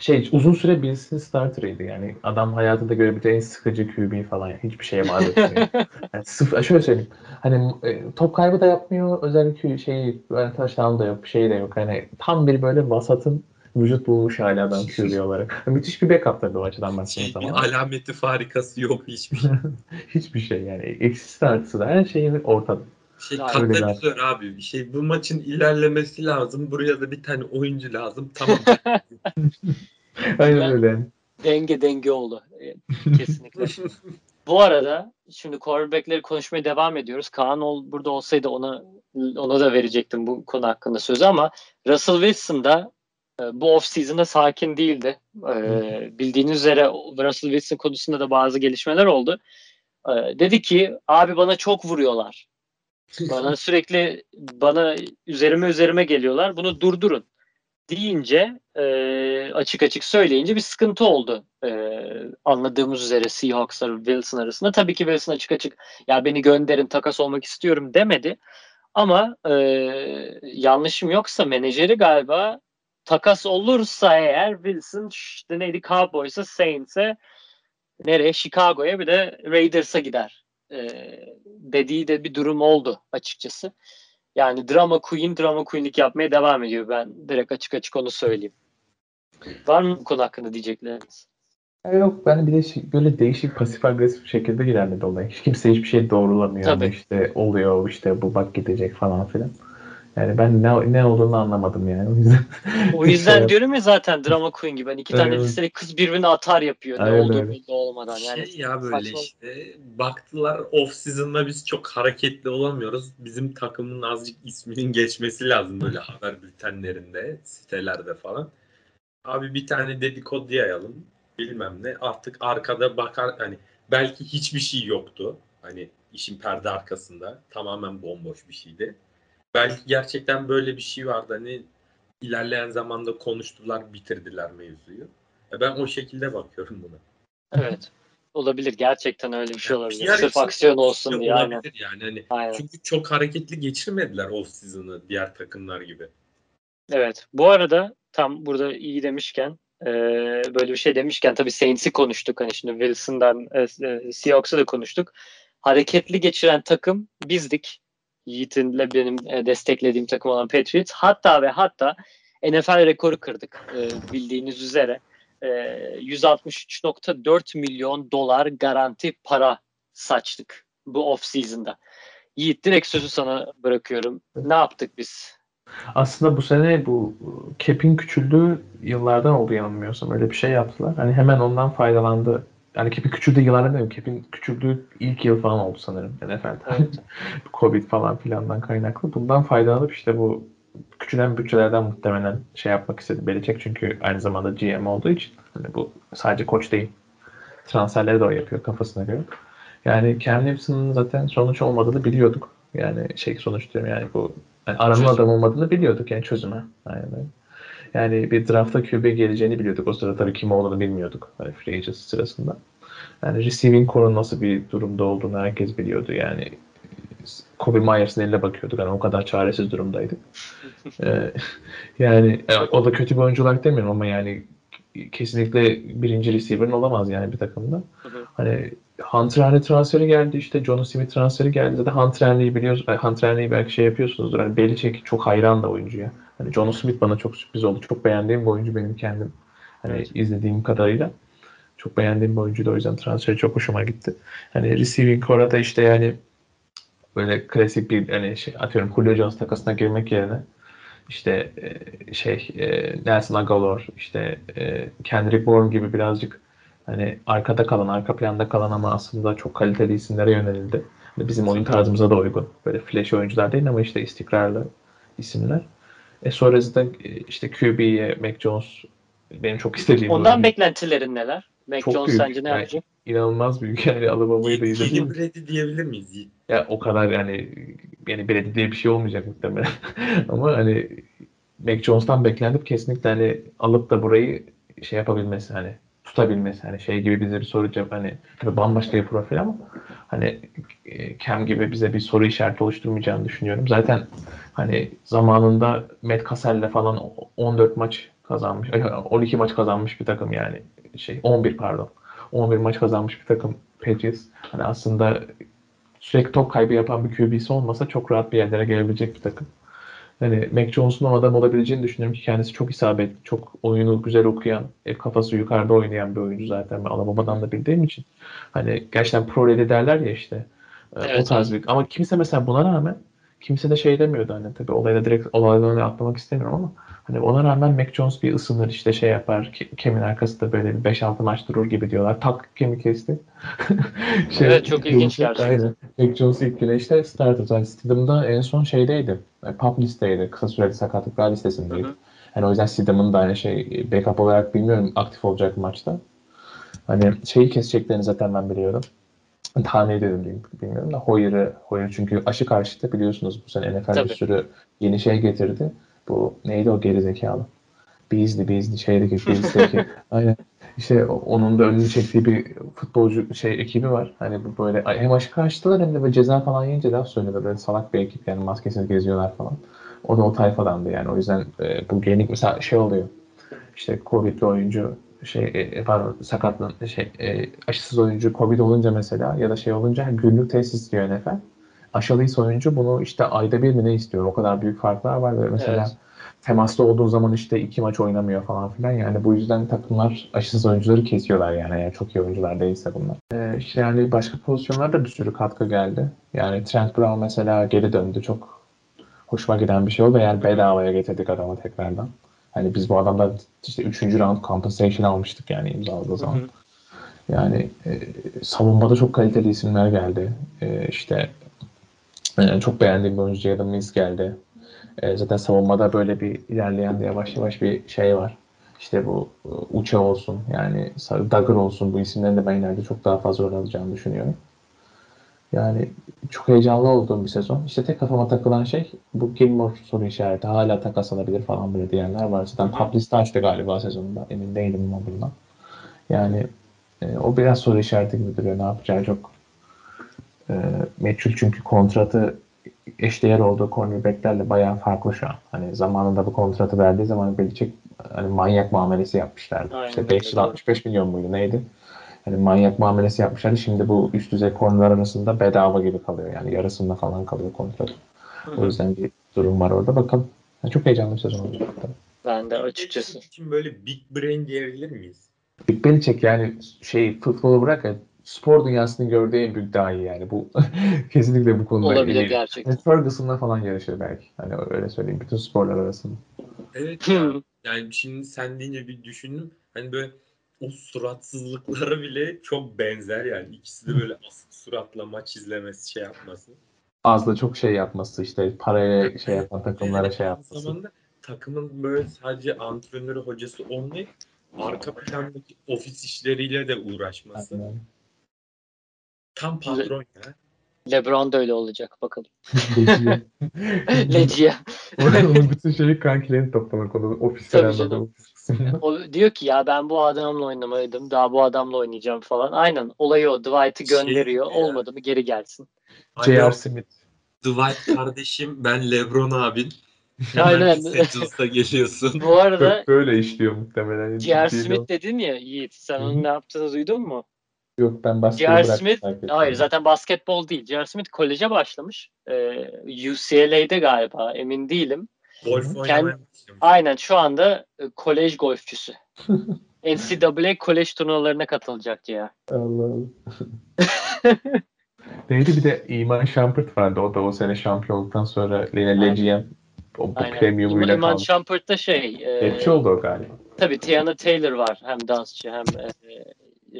Şey uzun süre Bills'in starter'ıydı yani adam hayatında görebileceği en sıkıcı QB falan yani. Hiçbir şeye maruz etmiyor. Yani şöyle söyleyeyim hani top kaybı da yapmıyor özellikle şey taşlanma da yok şey de yok hani tam bir böyle vasatın vücut bulmuş hala adam QB olarak. Müthiş bir backup tabii o açıdan bahsettiğim zaman. Alameti farikası yok hiçbir şey. Hiçbir şey yani eksisi artısı da her şeyin ortada. Şey katalizör abi bir şey bu maçın ilerlemesi lazım buraya da bir tane oyuncu lazım tamam. Aynen öyle. Denge oldu kesinlikle. Bu arada şimdi quarterback'leri konuşmaya devam ediyoruz. Kaan burada olsaydı ona da verecektim bu konu hakkında sözü ama Russell Wilson da bu off-season'da sakin değildi. Bildiğiniz üzere Russell Wilson konusunda da bazı gelişmeler oldu. Dedi ki abi bana çok vuruyorlar. Bana üzerime geliyorlar. Bunu durdurun. deyince açık açık söyleyince bir sıkıntı oldu. Anladığımız üzere Seahawks'la Wilson arasında. Tabii ki Wilson açık açık ya beni gönderin takas olmak istiyorum demedi. Ama yanlışım yoksa menajeri galiba takas olursa eğer Wilson işte neydi Cowboys'a, Saints'e nereye? Chicago'ya bir de Raiders'a gider dediği de bir durum oldu açıkçası. Yani drama queen'lik yapmaya devam ediyor. Ben direkt açık açık onu söyleyeyim. Var mı bu konu hakkında diyecekleriniz? Yok, ben bir de böyle değişik pasif agresif şekilde ilerledi olay. Hiç kimse hiçbir şey doğrulamıyor. Tabii. İşte oluyor, işte bu bak gidecek falan filan. Yani ben ne olduğunu anlamadım yani. O yüzden diyorum ya zaten drama queen gibi. Hani iki tane listelik kız birbirine atar yapıyor. Ne olduğu belli olmadan. Yani şey ya böyle saçma. İşte baktılar off season'da biz çok hareketli olamıyoruz. Bizim takımın azıcık isminin geçmesi lazım böyle haber bültenlerinde, sitelerde falan. Abi bir tane dedikodu yayalım. Bilmem ne. Artık arkada bakar hani belki hiçbir şey yoktu. Hani işin perde arkasında tamamen bomboş bir şeydi. Belki gerçekten böyle bir şey vardı. Hani ilerleyen zamanda konuştular, bitirdiler mevzuyu. Ben o şekilde bakıyorum buna. Evet. Olabilir. Gerçekten öyle bir şey olabilir. Yani sırf aksiyon olsun diye. Yani. Hani çünkü çok hareketli geçirmediler off season'ı diğer takımlar gibi. Evet. Bu arada tam burada iyi demişken böyle bir şey demişken tabii Saints'i konuştuk. Hani şimdi Wilson'dan Seahawks'ı da konuştuk. Hareketli geçiren takım bizdik. Yiğit'inle benim desteklediğim takım olan Patriots. Hatta ve hatta NFL rekoru kırdık bildiğiniz üzere. 163.4 milyon dolar garanti para saçtık bu off-season'da. Yiğit, direkt sözü sana bırakıyorum. Ne yaptık biz? Aslında bu sene bu cap'in küçüldüğü yıllardan oldu yanılmıyorsam. Öyle bir şey yaptılar. Hani hemen ondan faydalandı. Yani cap'in küçüldüğü yıllardan değil mi? Cap'in küçüldüğü ilk yıl falan oldu sanırım. Yani efendim. Covid falan filandan kaynaklı. Bundan faydalanıp işte bu küçülen bütçelerden muhtemelen şey yapmak istedi. Belichick çünkü aynı zamanda GM olduğu için. Yani bu sadece koç değil. Transferleri de o yapıyor kafasına göre. Yani Cam Newton'un zaten sonuç olmadığını biliyorduk. Yani şey sonuç diyorum yani bu yani aranın adam olmadığını biliyorduk yani çözüme. Aynen. Yani bir draftta QB geleceğini biliyorduk. O sırada tabii kim olduğunu bilmiyorduk. Yani free agency sırasında. Yani receiving core'un nasıl bir durumda olduğunu herkes biliyordu. Yani Kobe Myers'ın eline bakıyorduk. Yani o kadar çaresiz durumdaydık. Yani o da kötü bir oyuncu olarak demiyorum ama yani kesinlikle birinci receiver'ın olamaz yani bir takımda. Hani Hunter Henry transferi geldi, işte John Smith transferi geldi. Zaten Hunter Henry'i biliyorsunuz. Hunter Henry'i belki şey yapıyorsunuzdur. Hani Belichick çok hayran da oyuncuya. Hani John Smith bana çok sürpriz oldu. Çok beğendiğim bir oyuncu benim kendim. Hani evet. İzlediğim kadarıyla. Çok beğendiğim bir oyuncu da o yüzden transferi çok hoşuma gitti. Hani receiving core'a da işte yani böyle klasik bir hani şey atıyorum Julio Jones takasına girmek yerine işte şey Nelson Aguilar, işte Kendrick Bourne gibi birazcık hani arkada kalan, arka planda kalan ama aslında çok kaliteli isimlere yönelildi. Bizim oyun tarzımıza da uygun. Böyle flash oyuncular değil ama işte istikrarlı isimler. Sonrasında işte QB'ye Mac Jones benim çok istediğim. Ondan beklentilerin neler? Mac çok Jones büyük. Sence ne yapacak? Yani, inanılmaz büyük yani Alabama'yı da izledim. Yeni Brady diyebilir miyiz? Ya o kadar yani Brady diye bir şey olmayacak muhtemelen. Ama hani Mac Jones'tan beklendim kesinlikle hani alıp da burayı şey yapabilmesi hani tutabilmesi hani şey gibi bize bir soru cevap hani tabii bambaşka bir profil ama hani Cam gibi bize bir soru işareti oluşturmayacağını düşünüyorum. Zaten hani zamanında Matt Cassel'le falan 14 maç kazanmış, 12 maç kazanmış bir takım yani şey 11 maç kazanmış bir takım Patriots. Hani aslında sürekli top kaybı yapan bir QB'si olmasa çok rahat bir yerlere gelebilecek bir takım. Hani Mac Jones'un o adam olabileceğini düşünüyorum ki kendisi çok isabetli, çok oyunu güzel okuyan, kafası yukarıda oynayan bir oyuncu zaten. Ben Alabama'dan da bildiğim için. Hani gerçekten pro ready derler ya işte. Evet. O tarz bir. Ama kimse mesela buna rağmen kimse de şey demiyordu hani tabii olayla direkt olaydan atlamak istemiyorum ama hani ona rağmen Mac Jones bir ısınır işte şey yapar Cam'in arkası da böyle bir 5-6 maç durur gibi diyorlar. Tak Cam'i kesti. Şey, evet çok ilginç gerçekten. Aynen. Mac Jones ilk güne işte starter. Yani Stidham'da en son şeydeydi. Pop listeydi. Kısa süreli sakatlıklar listesindeydi. Yani o yüzden Stidham'ın da aynı şey backup olarak bilmiyorum aktif olacak maçta. Hani şeyi keseceklerini zaten ben biliyorum. Tahmin ediyorum bilmiyorum da Hoyer çünkü aşı karşıtı biliyorsunuz bu sene NFL bir sürü yeni şey getirdi. Bu neydi o gerizekalı? Beasley şeydeki Beasley'deki aynen. İşte onun da önünü çektiği bir futbolcu ekibi var. Hani böyle hem aşık açtılar hem de böyle ceza falan yiyince laf söylüyorlar. Böyle salak bir ekip yani, maskesiz geziyorlar falan. O da o tayfadandı yani. O yüzden bu genik mesela şey oluyor. İşte Covid'li oyuncu aşısız oyuncu Covid olunca mesela ya da şey olunca günlük tesis istiyor NFL. Aşılıysa oyuncu bunu işte ayda bir mi ne istiyor? O kadar büyük farklar var ve mesela evet. Temaslı olduğu zaman işte 2 maç oynamıyor falan filan. Yani bu yüzden takımlar aşısız oyuncuları kesiyorlar yani. Yani çok iyi oyuncular değilse bunlar. Yani başka pozisyonlarda bir sürü katkı geldi. Yani Trent Brown mesela geri döndü. Çok hoşuma giden bir şey oldu. Eğer bedavaya getirdik adamı tekrardan. Hani biz bu adamda işte 3. round compensation almıştık yani imzaladığı zaman. Hı-hı. Yani savunmada çok kaliteli isimler geldi. Çok beğendiğim bir oyuncu Jameis Winston geldi. Zaten savunmada böyle bir ilerleyen de yavaş yavaş bir şey var. İşte bu Uça olsun yani Dagger olsun, bu isimlerin de ben ileride çok daha fazla oynanacağını düşünüyorum. Yani çok heyecanlı olduğum bir sezon. İşte tek kafama takılan şey bu Gilmore soru işareti. Hala takas alabilir falan böyle diyenler var. Zaten top listi açtı galiba sezonunda. Emin değilim ama bundan. Yani o biraz soru işareti gibi duruyor. Ne yapacağı çok meçhul, çünkü kontratı eşdeğer olduğu cornerbacklerle bayağı farklı şu an. Hani zamanında bu kontratı verdiği zaman bilecek hani manyak muamelesi yapmışlardı. Aynen. İşte 5 yıl 65 milyon muydu neydi? Hani manyak muamelesi yapmışlardı. Şimdi bu üst düzey cornerlar arasında bedava gibi kalıyor. Yani yarısında falan kalıyor kontrat. O yüzden bir durum var orada. Bakalım. Yani çok heyecanlı bir sezon olacak. Ben de açıkçası. Şimdi böyle Big Brain diyebilir miyiz? Big Belichick yani futbolu bırak ya, spor dünyasının gördüğü en büyük dahi yani. Bu kesinlikle bu konuda olabilir ilgili. Gerçekten. Ferguson'la falan yarışır belki. Hani öyle söyleyeyim. Bütün sporlar arasında. Evet ya. Yani şimdi sen deyince bir düşündüm. Hani böyle o suratsızlıkları bile çok benzer yani. İkisi de böyle asık suratla maç izlemesi, şey yapması. Az da çok şey yapması işte. Paraya şey yapan takımlara şey yapması. Zamanında takımın böyle sadece antrenörü, hocası olmayıp arka plandaki ofis işleriyle de uğraşması. Aynen. Tam patron ya. LeBron da öyle olacak. Bakalım. Legia. Onun bütün şeyi kankilerini toplamak. Onun ofislerinde. O diyor ki ya ben bu adamla oynamalıydım. Daha bu adamla oynayacağım falan. Aynen. Olayı o. Dwight'ı gönderiyor. Olmadı mı geri gelsin. J.R. Smith. Dwight kardeşim, ben LeBron abin. Aynen. Setsuz'da geliyorsun. Bu arada böyle işliyor muhtemelen. J.R. Smith dedin ya Yiğit. Sen onun ne yaptığını duydun mu? Yok, ben basketbol bıraktım. Hayır, zaten basketbol değil. J.R. Smith koleje başlamış. UCLA'de galiba, emin değilim. Golf oynamaya başlamış. Aynen, şu anda kolej golfçüsü. NCAA kolej turnuvalarına katılacak ya. Allah Allah. Neydi, bir de İman Shumpert vardı. O da o sene şampiyonluktan sonra Legien o premiumuyla kaldı. İman Shumpert da rapçi oldu o galiba. Tabii Tiana Taylor var. Hem dansçı hem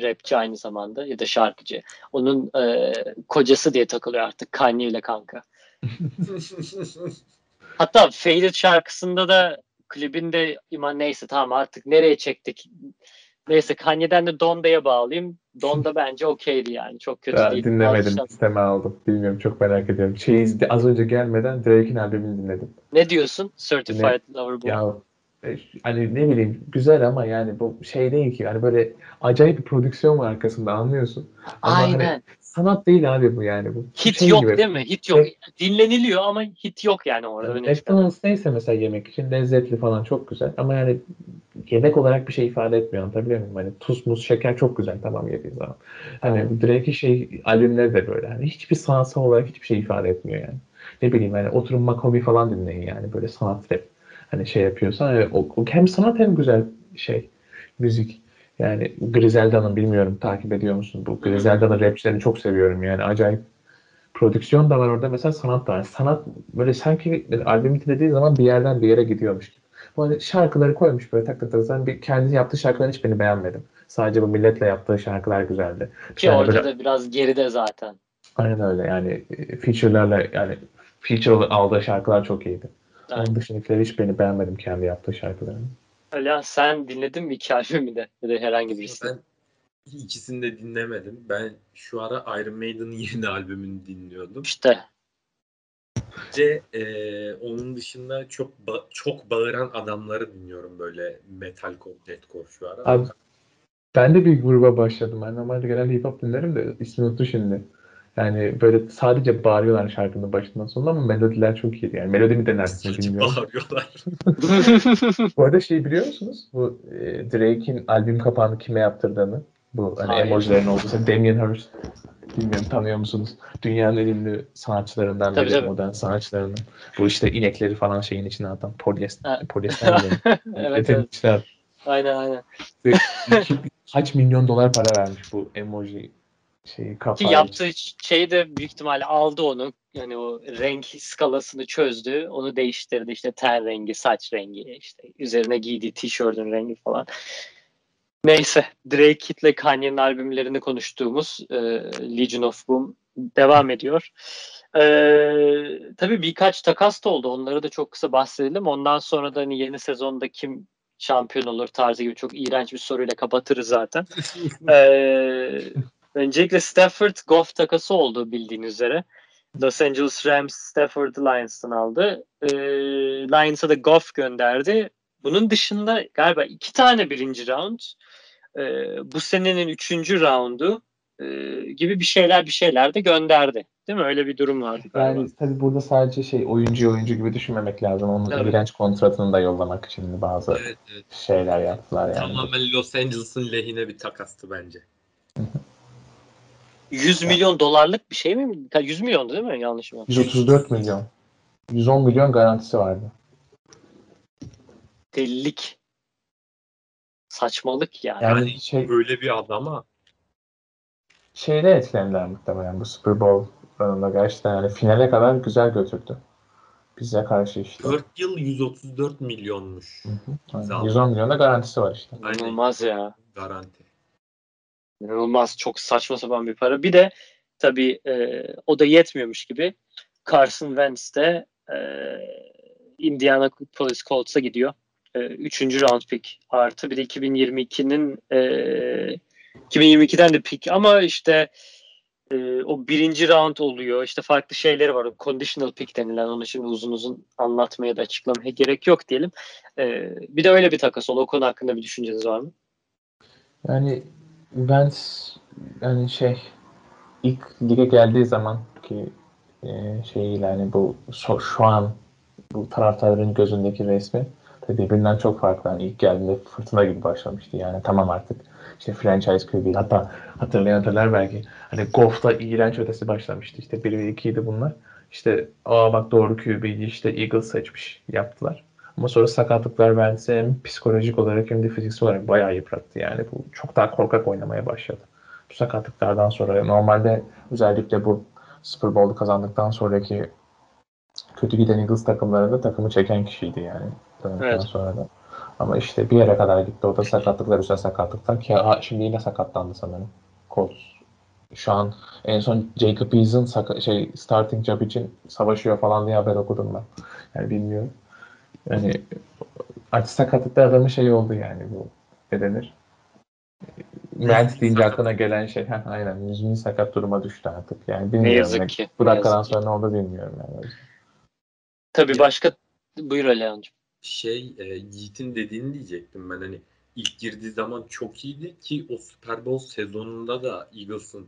rapçi aynı zamanda ya da şarkıcı. Onun kocası diye takılıyor artık. Kanye ile kanka. Hatta Faded şarkısında da klibinde iman neyse tamam artık nereye çektik. Neyse Kanye'den de Donda'ya bağlayayım. Donda bence okeydi yani. Çok kötü değil. Dinlemedim. Listeme aldım. Bilmiyorum, çok merak ediyorum. Az önce gelmeden Drake'in albümünü dinledim. Ne diyorsun? Certified Lover Boy. Ya hani ne bileyim, güzel ama yani bu değil ki. Hani böyle acayip bir prodüksiyon var arkasında, anlıyorsun. Ama aynen. Hani sanat değil abi bu yani. Bu hit yok gibi. Değil mi? Hit yok. Dinleniliyor ama hit yok yani orada. Restorans neyse mesela yemek için lezzetli falan çok güzel. Ama yani yemek olarak bir şey ifade etmiyor. Anlatabiliyor muyum? Hani tuz, muz, şeker çok güzel tamam yediğin zaman. Hani direkt albümleri de böyle. Hani hiçbir sanatsal olarak hiçbir şey ifade etmiyor yani. Ne bileyim hani oturun Makobi falan dinleyin yani. Böyle sanat rap. Hani yapıyorsan hem sanat hem güzel müzik. Yani Griselda'nın, bilmiyorum takip ediyor musun? Bu Griselda'nın rapçilerini çok seviyorum yani, acayip prodüksiyon da var orada mesela, sanat da var. Sanat böyle sanki albümü dinlediği zaman bir yerden bir yere gidiyormuş gibi. Böyle şarkıları koymuş böyle takla bir kendisi yaptığı şarkıların hiçbirini beğenmedim. Sadece bu milletle yaptığı şarkılar güzeldi. Ki yani orada da biraz geride zaten. Aynen öyle yani feature'la aldığı şarkılar çok iyiydi. Onun dışındakileri hiçbirini beğenmedim kendi yaptığı şarkılarını. Alihan, sen dinledin mi iki albümü de? Ya da herhangi birisi? Ben ikisini de dinlemedim. Ben şu ara Iron Maiden'ın yeni albümünü dinliyordum. İşte. Bence onun dışında çok bağıran adamları dinliyorum böyle metalcore, deathcore şu ara. Abi, ben de bir gruba başladım. Ben normalde genelde hip hop dinlerim de ismini unuttum şimdi. Yani böyle sadece bağırıyorlar şarkının başından sonuna ama melodiler çok iyiydi. Yani melodi mi denersin bilmiyorum. Bağırıyorlar. Bu arada şey biliyor musunuz? Bu Drake'in albüm kapağını kime yaptırdığını? Bu hani emojilerin olduğu. Damien Hirst. Bilmiyorum tanıyor musunuz? Dünyanın en ünlü sanatçılarından biri. Tabii. Modern sanatçılarından. Bu işte inekleri falan şeyin içine atan. Polyester. Evet. Evet. Aynen. Kaç milyon dolar para vermiş bu emoji şeyi kafayı. Ki yaptığı şey de büyük ihtimalle aldı onu. Yani o renk skalasını çözdü. Onu değiştirdi. İşte ten rengi, saç rengi, işte üzerine giydiği tişörtün rengi falan. Neyse, Drake Hit'le Kanye'nin albümlerini konuştuğumuz Legion of Boom devam ediyor. Tabii birkaç takas da oldu. Onları da çok kısa bahsedelim. Ondan sonra da hani yeni sezonda kim şampiyon olur tarzı gibi çok iğrenç bir soruyla kapatırız zaten. Öncelikle Stafford-Goff takası oldu bildiğiniz üzere. Los Angeles Rams Stafford'ı Lions'tan aldı. Lions'a da Goff gönderdi. Bunun dışında galiba 2 tane birinci round, bu senenin 3. roundu gibi bir şeyler de gönderdi. Değil mi? Öyle bir durum var. Yani tabii burada sadece oyuncu gibi düşünmemek lazım. Onun iğrenç kontratını da yollamak için bazı şeyler yaptılar yani. Tamamen Los Angeles'ın lehine bir takastı bence. 100 milyon dolarlık bir şey mi? 100 milyondu değil mi? Yanlış mı? 134 milyon. 110 milyon garantisi vardı. Delilik. Saçmalık yani. Yani böyle bir adama şeyle etkilendiler muhtemelen bu Super Bowl önünde gerçekten yani finale kadar güzel götürdü. Bize karşı işte. 4 yıl 134 milyonmuş. Yani 110 milyon da garantisi var işte. İnanılmaz ya. Garanti. İnanılmaz. Çok saçma sapan bir para. Bir de tabii o da yetmiyormuş gibi Carson Wentz de Indianapolis Colts'a gidiyor. 3. round pick artı bir de 2022'den de pick ama işte o 1. round oluyor. İşte farklı şeyleri var. O conditional pick denilen, onu şimdi uzun anlatmaya da açıklamaya gerek yok diyelim. Bir de öyle bir takas oldu. O konu hakkında bir düşünceniz var mı? Yani ben ilk lige geldiği zaman ki şu an bu taraftarların gözündeki resmi birbirinden çok farklı. Yani ilk geldiğinde fırtına gibi başlamıştı. Yani tamam artık franchise kulübü. Hatta hatırlayanlar belki Goff'ta iğrenç ötesi başlamıştı. 1 ve 2'ydi bunlar. Bak doğru QB'yi Eagles seçmiş yaptılar. Ama sonra sakatlıklar bence hem psikolojik olarak hem de fiziksel olarak bayağı yıprattı. Yani bu çok daha korkak oynamaya başladı. Bu sakatlıklardan sonra normalde özellikle bu Super Bowl'u kazandıktan sonraki kötü giden Eagles takımlarında takımı çeken kişiydi yani. Evet. Sonra da. Ama bir yere kadar gitti. O da sakatlıklar üstüne sakatlıklar ki şimdi yine sakatlandı sanırım. Colts. Şu an en son Jacob Eason starting job için savaşıyor falan diye haber okudum ben. Yani bilmiyorum. Yani sakatlıklar adamın oldu yani bu ne denir? Ment deyince aklına gelen şey. Aynen. Müzmin sakat duruma düştü artık. Yani bilmiyorum. Ne yazık ki. Bu dakikadan sonra ne oldu bilmiyorum. Yani. Tabii başka... Buyur Alihan'cığım. Yiğit'in dediğini diyecektim ben. İlk girdiği zaman çok iyiydi ki o Super Bowl sezonunda da Eagles'ın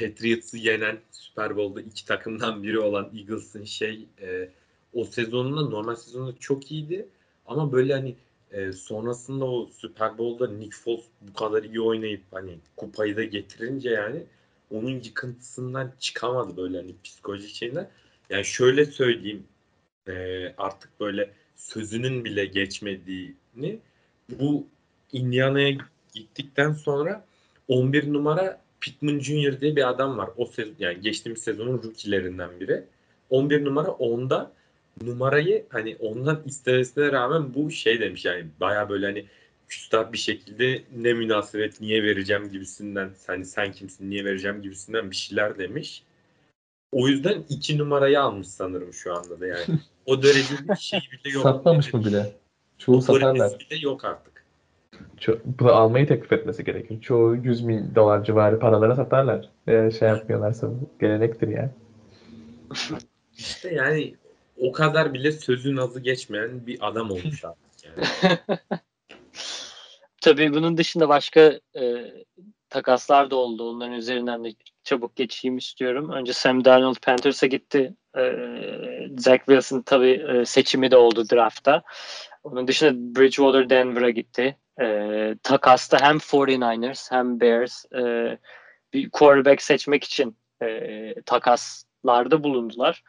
Patriots'ı yenen Super Bowl'da iki takımdan biri olan Eagles'ın o sezonunda normal sezonunda çok iyiydi ama böyle sonrasında o Super Bowl'da Nick Foles bu kadar iyi oynayıp kupayı da getirince onun yıkıntısından çıkamadı böyle psikolojik şeyler. Yani şöyle söyleyeyim artık böyle sözünün bile geçmediğini bu Indiana'ya gittikten sonra 11 numara Pittman Junior diye bir adam var. O sezon, geçtiğimiz sezonun rookilerinden biri. 11 numara onda numarayı ondan istemesine rağmen bu demiş baya böyle küstah bir şekilde ne münasebet niye vereceğim gibisinden sen kimsin niye vereceğim gibisinden bir şeyler demiş. O yüzden 2 numarayı almış sanırım şu anda da yani. O derece bir şey bile yok. Satmamış mı bile? Çoğu satarlar. O bile yok artık. Bunu almayı teklif etmesi gerekir. Çoğu 100 bin dolar civarı paralara satarlar. Yapmıyorlarsa bu gelenektir yani. İşte yani o kadar bile sözün azı geçmeyen bir adam olmuş artık yani. Tabii bunun dışında başka takaslar da oldu. Onların üzerinden de çabuk geçeyim istiyorum. Önce Sam Darnold Panthers'a gitti. Zach Wilson tabii seçimi de oldu draftta. Onun dışında Bridgewater Denver'a gitti. Takasta hem 49ers hem Bears bir quarterback seçmek için takaslarda bulundular.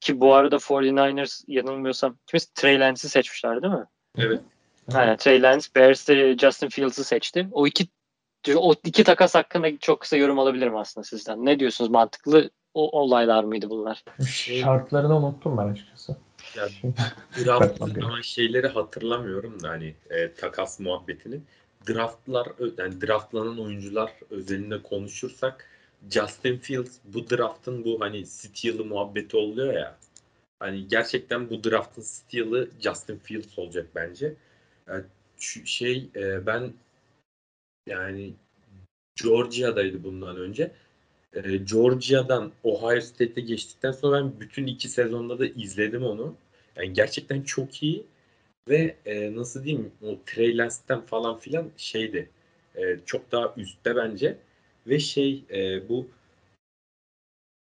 Ki bu arada 49ers yanılmıyorsam kimisi Trey Lance'i seçmişler değil mi? Evet. Yani Trey Lance, Bears de Justin Fields'ı seçti. O iki takas hakkında çok kısa yorum alabilirim aslında sizden. Ne diyorsunuz? Mantıklı olaylar mıydı bunlar? Şartlarını unuttum ben açıkçası. Ya, draftlar şeyleri hatırlamıyorum da hani takas muhabbetini. Draftlar, yani draftlanan oyuncular özelinde konuşursak Justin Fields bu draftın bu hani Steel'ı muhabbeti oluyor ya. Hani gerçekten bu draftın Steel'ı Justin Fields olacak bence. Yani ben yani Georgia'daydı bundan önce. Georgia'dan Ohio State'e geçtikten sonra ben bütün iki sezonda da izledim onu. Yani gerçekten çok iyi ve nasıl diyeyim o Trey Lance'den falan filan şeydi. Çok daha üstte bence ve bu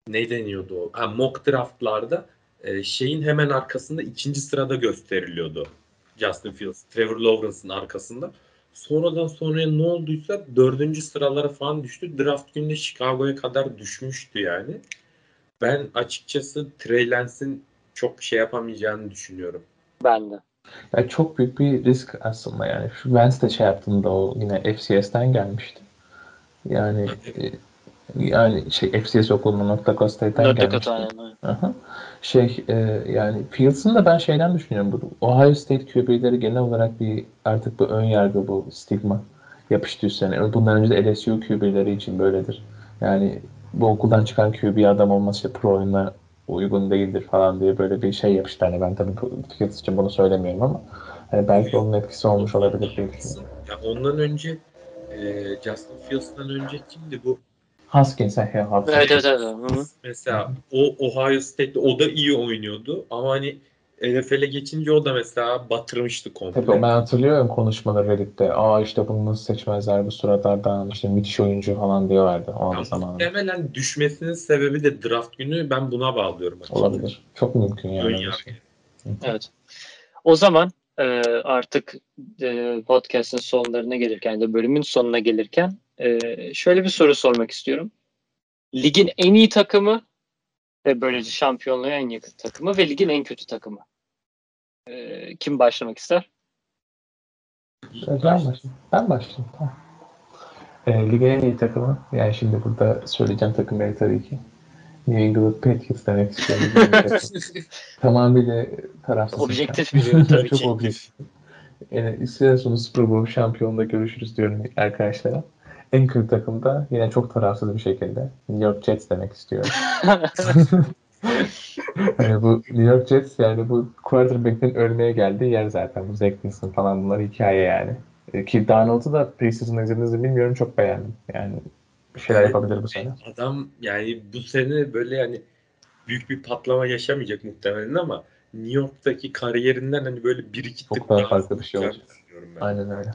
ne deniyordu o? Mock draftlarda şeyin hemen arkasında ikinci sırada gösteriliyordu. Justin Fields, Trevor Lawrence'ın arkasında. Sonradan sonraya ne olduysa 4. sıralara falan düştü. Draft günde Chicago'ya kadar düşmüştü yani. Ben açıkçası Trey Lance'in çok şey yapamayacağını düşünüyorum. Ben de. Yani çok büyük bir risk aslında yani. Şu Vance de yaptığında o yine FCS'ten gelmişti. Yani FCS okulunun North Dakota'dan gelmişti. Aha. Yani Fields'ın da ben şeyden düşünüyorum. Bu Ohio State QB'leri genel olarak artık bu ön yargı, bu stigma yapıştıysa. Yani bundan önce de LSU QB'leri için böyledir. Yani bu okuldan çıkan QB adam olması pro oyuna uygun değildir falan diye böyle bir şey yapıştı. Yani ben tabii Fields için bunu söylemiyorum ama hani belki onun etkisi olmuş olabilir diye düşünüyorum. Ya ondan önce Justin Fields'dan önce kimdi bu? Haskins'e. Evet. Mesela o Ohio State'de o da iyi oynuyordu ama hani NFL'e geçince o da mesela batırmıştı komple. Tabii ben hatırlıyorum konuşmaları Reddit'te. İşte bunu nasıl seçmezler bu sıralardan işte müthiş oyuncu falan diyorlardı o an zamanında. Muhtemelen düşmesinin sebebi de draft günü ben buna bağlıyorum açıkçası. Olabilir. Çok mümkün yani. Evet. O zaman artık podcast'ın sonlarına gelirken de bölümün sonuna gelirken şöyle bir soru sormak istiyorum. Ligin en iyi takımı ve böylece şampiyonluğa en yakın takımı ve ligin en kötü takımı. Kim başlamak ister? Ben başlayayım. Tamam. Ligin en iyi takımı. Yani şimdi burada söyleyeceğim takımları tabii ki. New England Patriots demek istiyorum. Tamamıyla tarafsız. Objektif biliyorum tabii ki. Çok objektif. Yani sene sonu Super Bowl şampiyonunda görüşürüz diyorum arkadaşlara. En kötü takım da yine çok tarafsız bir şekilde New York Jets demek istiyorum. Yani bu New York Jets yani bu quarterback'in ölmeye geldiği yer zaten. Bu Zach Wilson falan bunlar hikaye yani. Ki Darnold'u da preseason'da izlediğinizi bilmiyorum çok beğendim. Yani bir şeyler yapabilir bu sene. Adam yani bu sene böyle yani büyük bir patlama yaşamayacak muhtemelen ama New York'taki kariyerinden hani böyle bir iki tık daha farklı bir şey olacak. Aynen öyle.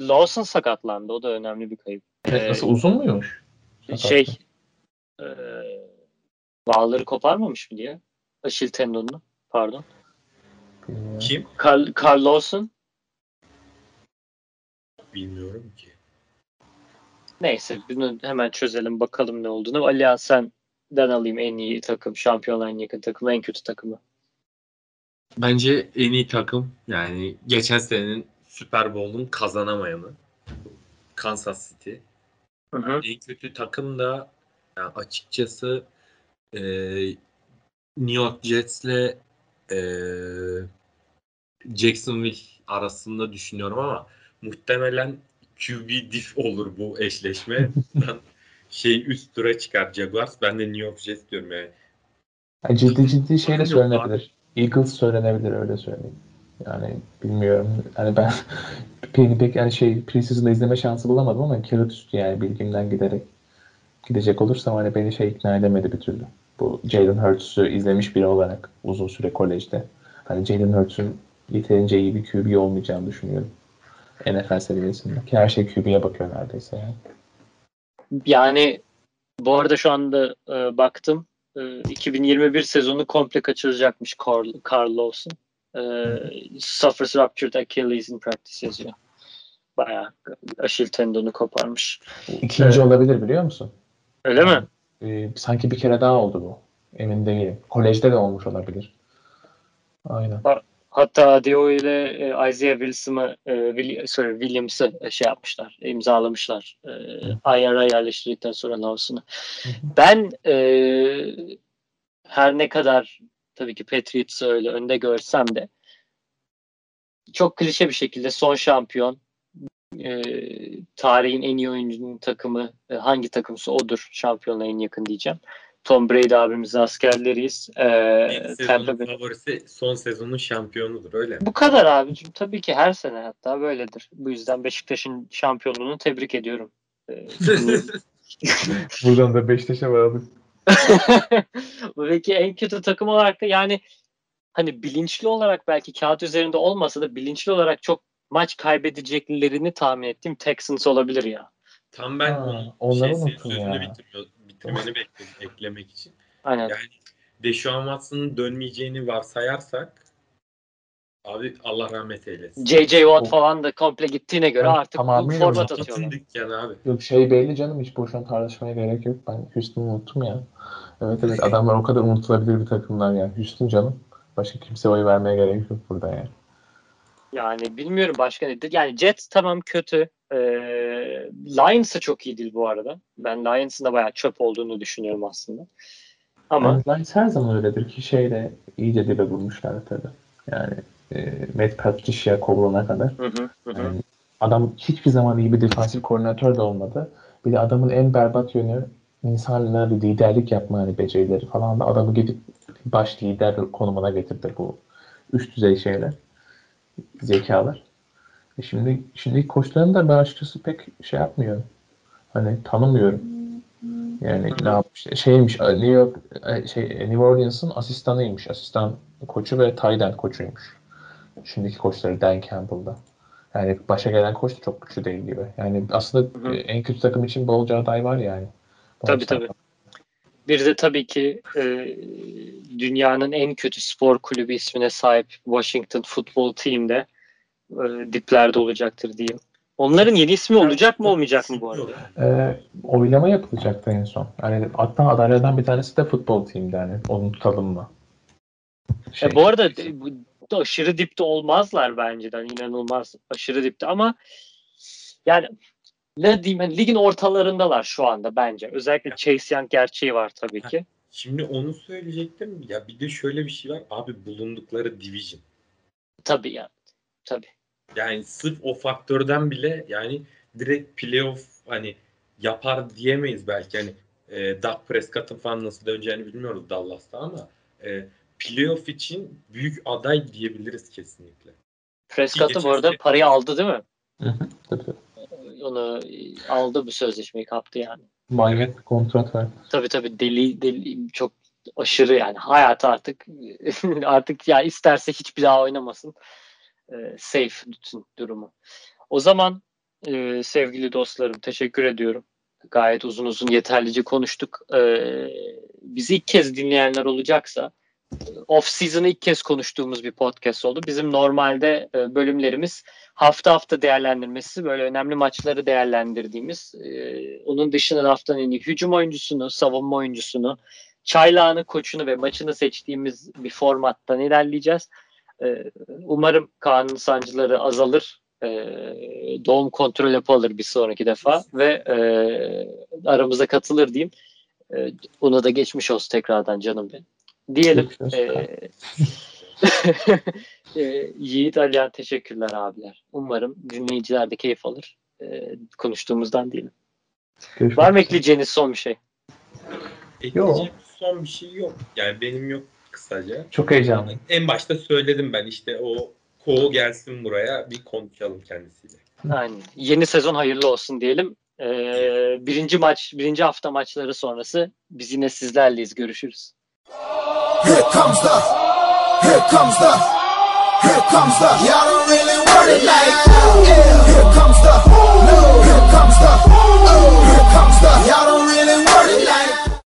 Lawson sakatlandı. O da önemli bir kayıp. Nasıl uzun muymuş? Bağları koparmamış mı diye. Aşil tendonunu. Pardon. Kim? Carl Lawson. Bilmiyorum ki. Neyse. Bunu hemen çözelim. Bakalım ne olduğunu. Alihan senden alayım en iyi takım. Şampiyonlar en yakın takımı. En kötü takımı. Bence en iyi takım. Yani geçen senenin Super Bowl'un kazanamayanı Kansas City. Hı. En kötü takım da yani açıkçası New York Jets'le Jacksonville arasında düşünüyorum ama muhtemelen QB diff olur bu eşleşme. Üst tura çıkar Jaguars. Ben de New York Jets diyorum yani. Ciddi şeyle söylenebilir. Eagles söylenebilir öyle söyleyeyim. Yani bilmiyorum. Yani ben pek yani preseason'da izleme şansı bulamadım ama kağıt üstü yani bilgimden giderek gidecek olursam hani beni ikna edemedi bir türlü. bu Jalen Hurts'u izlemiş biri olarak uzun süre kolejde. Hani Jalen Hurts'un yeterince iyi bir QB olmayacağını düşünüyorum. NFL seviyesinde. Ki her şey QB'ye bakıyor neredeyse. Yani bu arada şu anda baktım. 2021 sezonu komple kaçıracakmış Carl Lawson. Suffers ruptured Achilles in practice yazıyor. Bayağı Achilles tendonu koparmış. İkinci olabilir biliyor musun? Öyle mi? Sanki bir kere daha oldu bu. Emin değilim. Kolejde de olmuş olabilir. Aynen. Hatta Dio ile Isaiah Williams'ı şey yapmışlar, imzalamışlar. IRA yerleştirdikten sonra Lawson'ı. Ben her ne kadar tabii ki Patriots'ı öyle önde görsem de çok klişe bir şekilde son şampiyon, tarihin en iyi oyuncunun takımı hangi takımsa odur, şampiyonluğa en yakın diyeceğim. Tom Brady abimizin askerleriyiz. Sezonun favorisi son sezonun şampiyonudur öyle mi? Bu kadar abicim. Tabii ki her sene hatta böyledir. Bu yüzden Beşiktaş'ın şampiyonluğunu tebrik ediyorum. Buradan da Beşiktaş'a varalım. Peki en kötü takım olarak da yani hani bilinçli olarak belki kağıt üzerinde olmasa da bilinçli olarak çok maç kaybedeceklerini tahmin ettiğim Texans olabilir ya. Tam ben sözünü bitiriyorum. Temeli eklemek için. Aynen. Yani Deshaun Watson'ın dönmeyeceğini varsayarsak abi Allah rahmet eylesin. J.J. Watt falan da komple gittiğine göre artık bu format atıyorlar. Yani yok şey belli canım, hiç boşuna tartışmaya gerek yok. Ben Houston'ı unuttum ya. Evet adamlar o kadar unutulabilir bir takımlar yani. Houston canım. Başka kimse oy vermeye gerek yok burada yani. Yani bilmiyorum başka nedir. Yani Jets tamam kötü. Lions'a çok iyi değil bu arada. Ben Lions'ın da bayağı çöp olduğunu düşünüyorum aslında. Ama yani Lions her zaman öyledir ki şeyle iyice dibe vurmuşlar tabii. Yani Matt Patricia kovulana kadar. Yani, adam hiçbir zaman iyi bir defansif koordinatör de olmadı. Bir de adamın en berbat yönü insanlara liderlik yapma hani becerileri falan da adamı gidip baş lider konumuna getirdi bu üst düzey şeyler. Zekalar. Şimdi koçlarını da ben açıkçası pek şey yapmıyorum. Hani tanımıyorum. Yani ne yapmış? Şeymiş, New Orleans'ın asistanıymış. Asistan koçu ve Tayden koçuymuş. Şimdiki koçları Dan Campbell'da. Yani başa gelen koç da çok güçlü değil gibi. Yani aslında en kötü takım için bolca aday var yani. Tabii. Bir de tabii ki dünyanın en kötü spor kulübü ismine sahip Washington Football Team'de diplerde olacaktır diyeyim. Onların yeni ismi olacak mı olmayacak mı bu arada? Oylama yapılacaktı en son. Yani hatta adaylardan bir tanesi de Football Team'de yani. Onu tutalım mı? Bu arada aşırı dipte olmazlar bence. Yani inanılmaz aşırı dipte ama yani ne diyeyim hani ligin ortalarındalar şu anda bence. Özellikle Chase Young gerçeği var tabii ki. Şimdi onu söyleyecektim. Ya bir de şöyle bir şey var. Abi bulundukları division. Tabii yani. Tabii. Yani sırf o faktörden bile yani direkt playoff hani yapar diyemeyiz belki. Hani Dak Prescott'ın falan nasıl döneceğini bilmiyoruz Dallas'ta ama playoff için büyük aday diyebiliriz kesinlikle. Prescott'ı bu arada parayı aldı değil mi? Tabii. Onu aldı, bu sözleşmeyi kaptı yani. Maliyet kontrat var. Tabii deli çok aşırı yani hayatı artık ya yani isterse hiçbir daha oynamasın. Safe durumu. O zaman sevgili dostlarım teşekkür ediyorum. Gayet uzun yeterlice konuştuk. Bizi ilk kez dinleyenler olacaksa off season'ı ilk kez konuştuğumuz bir podcast oldu. Bizim normalde bölümlerimiz hafta değerlendirmesi, böyle önemli maçları değerlendirdiğimiz. Onun dışında haftanın en iyi hücum oyuncusunu, savunma oyuncusunu, çaylağını, koçunu ve maçını seçtiğimiz bir formattan ilerleyeceğiz. Umarım Kaan'ın sancıları azalır. Doğum kontrol yapı alır bir sonraki defa ve aramıza katılır diyeyim. Ona da geçmiş olsun tekrardan canım benim. Diyelim. Yiğit, Alihan teşekkürler abiler. Umarım dinleyiciler de keyif alır. Konuştuğumuzdan diyelim. Var mı ekleyeceğiniz son bir şey? Ekleyeceğim son bir şey yok. Yani benim yok. Kısaca. Çok heyecanlıyım. En başta söyledim ben işte o Ko gelsin buraya bir konuşalım kendisiyle. Aynen. Yeni sezon hayırlı olsun diyelim. Birinci hafta maçları sonrası biz yine sizlerleyiz. Görüşürüz. Here comes the, here comes the, here comes the, y'all don't really want it like that. Here comes the, here comes the, here comes the, y'all don't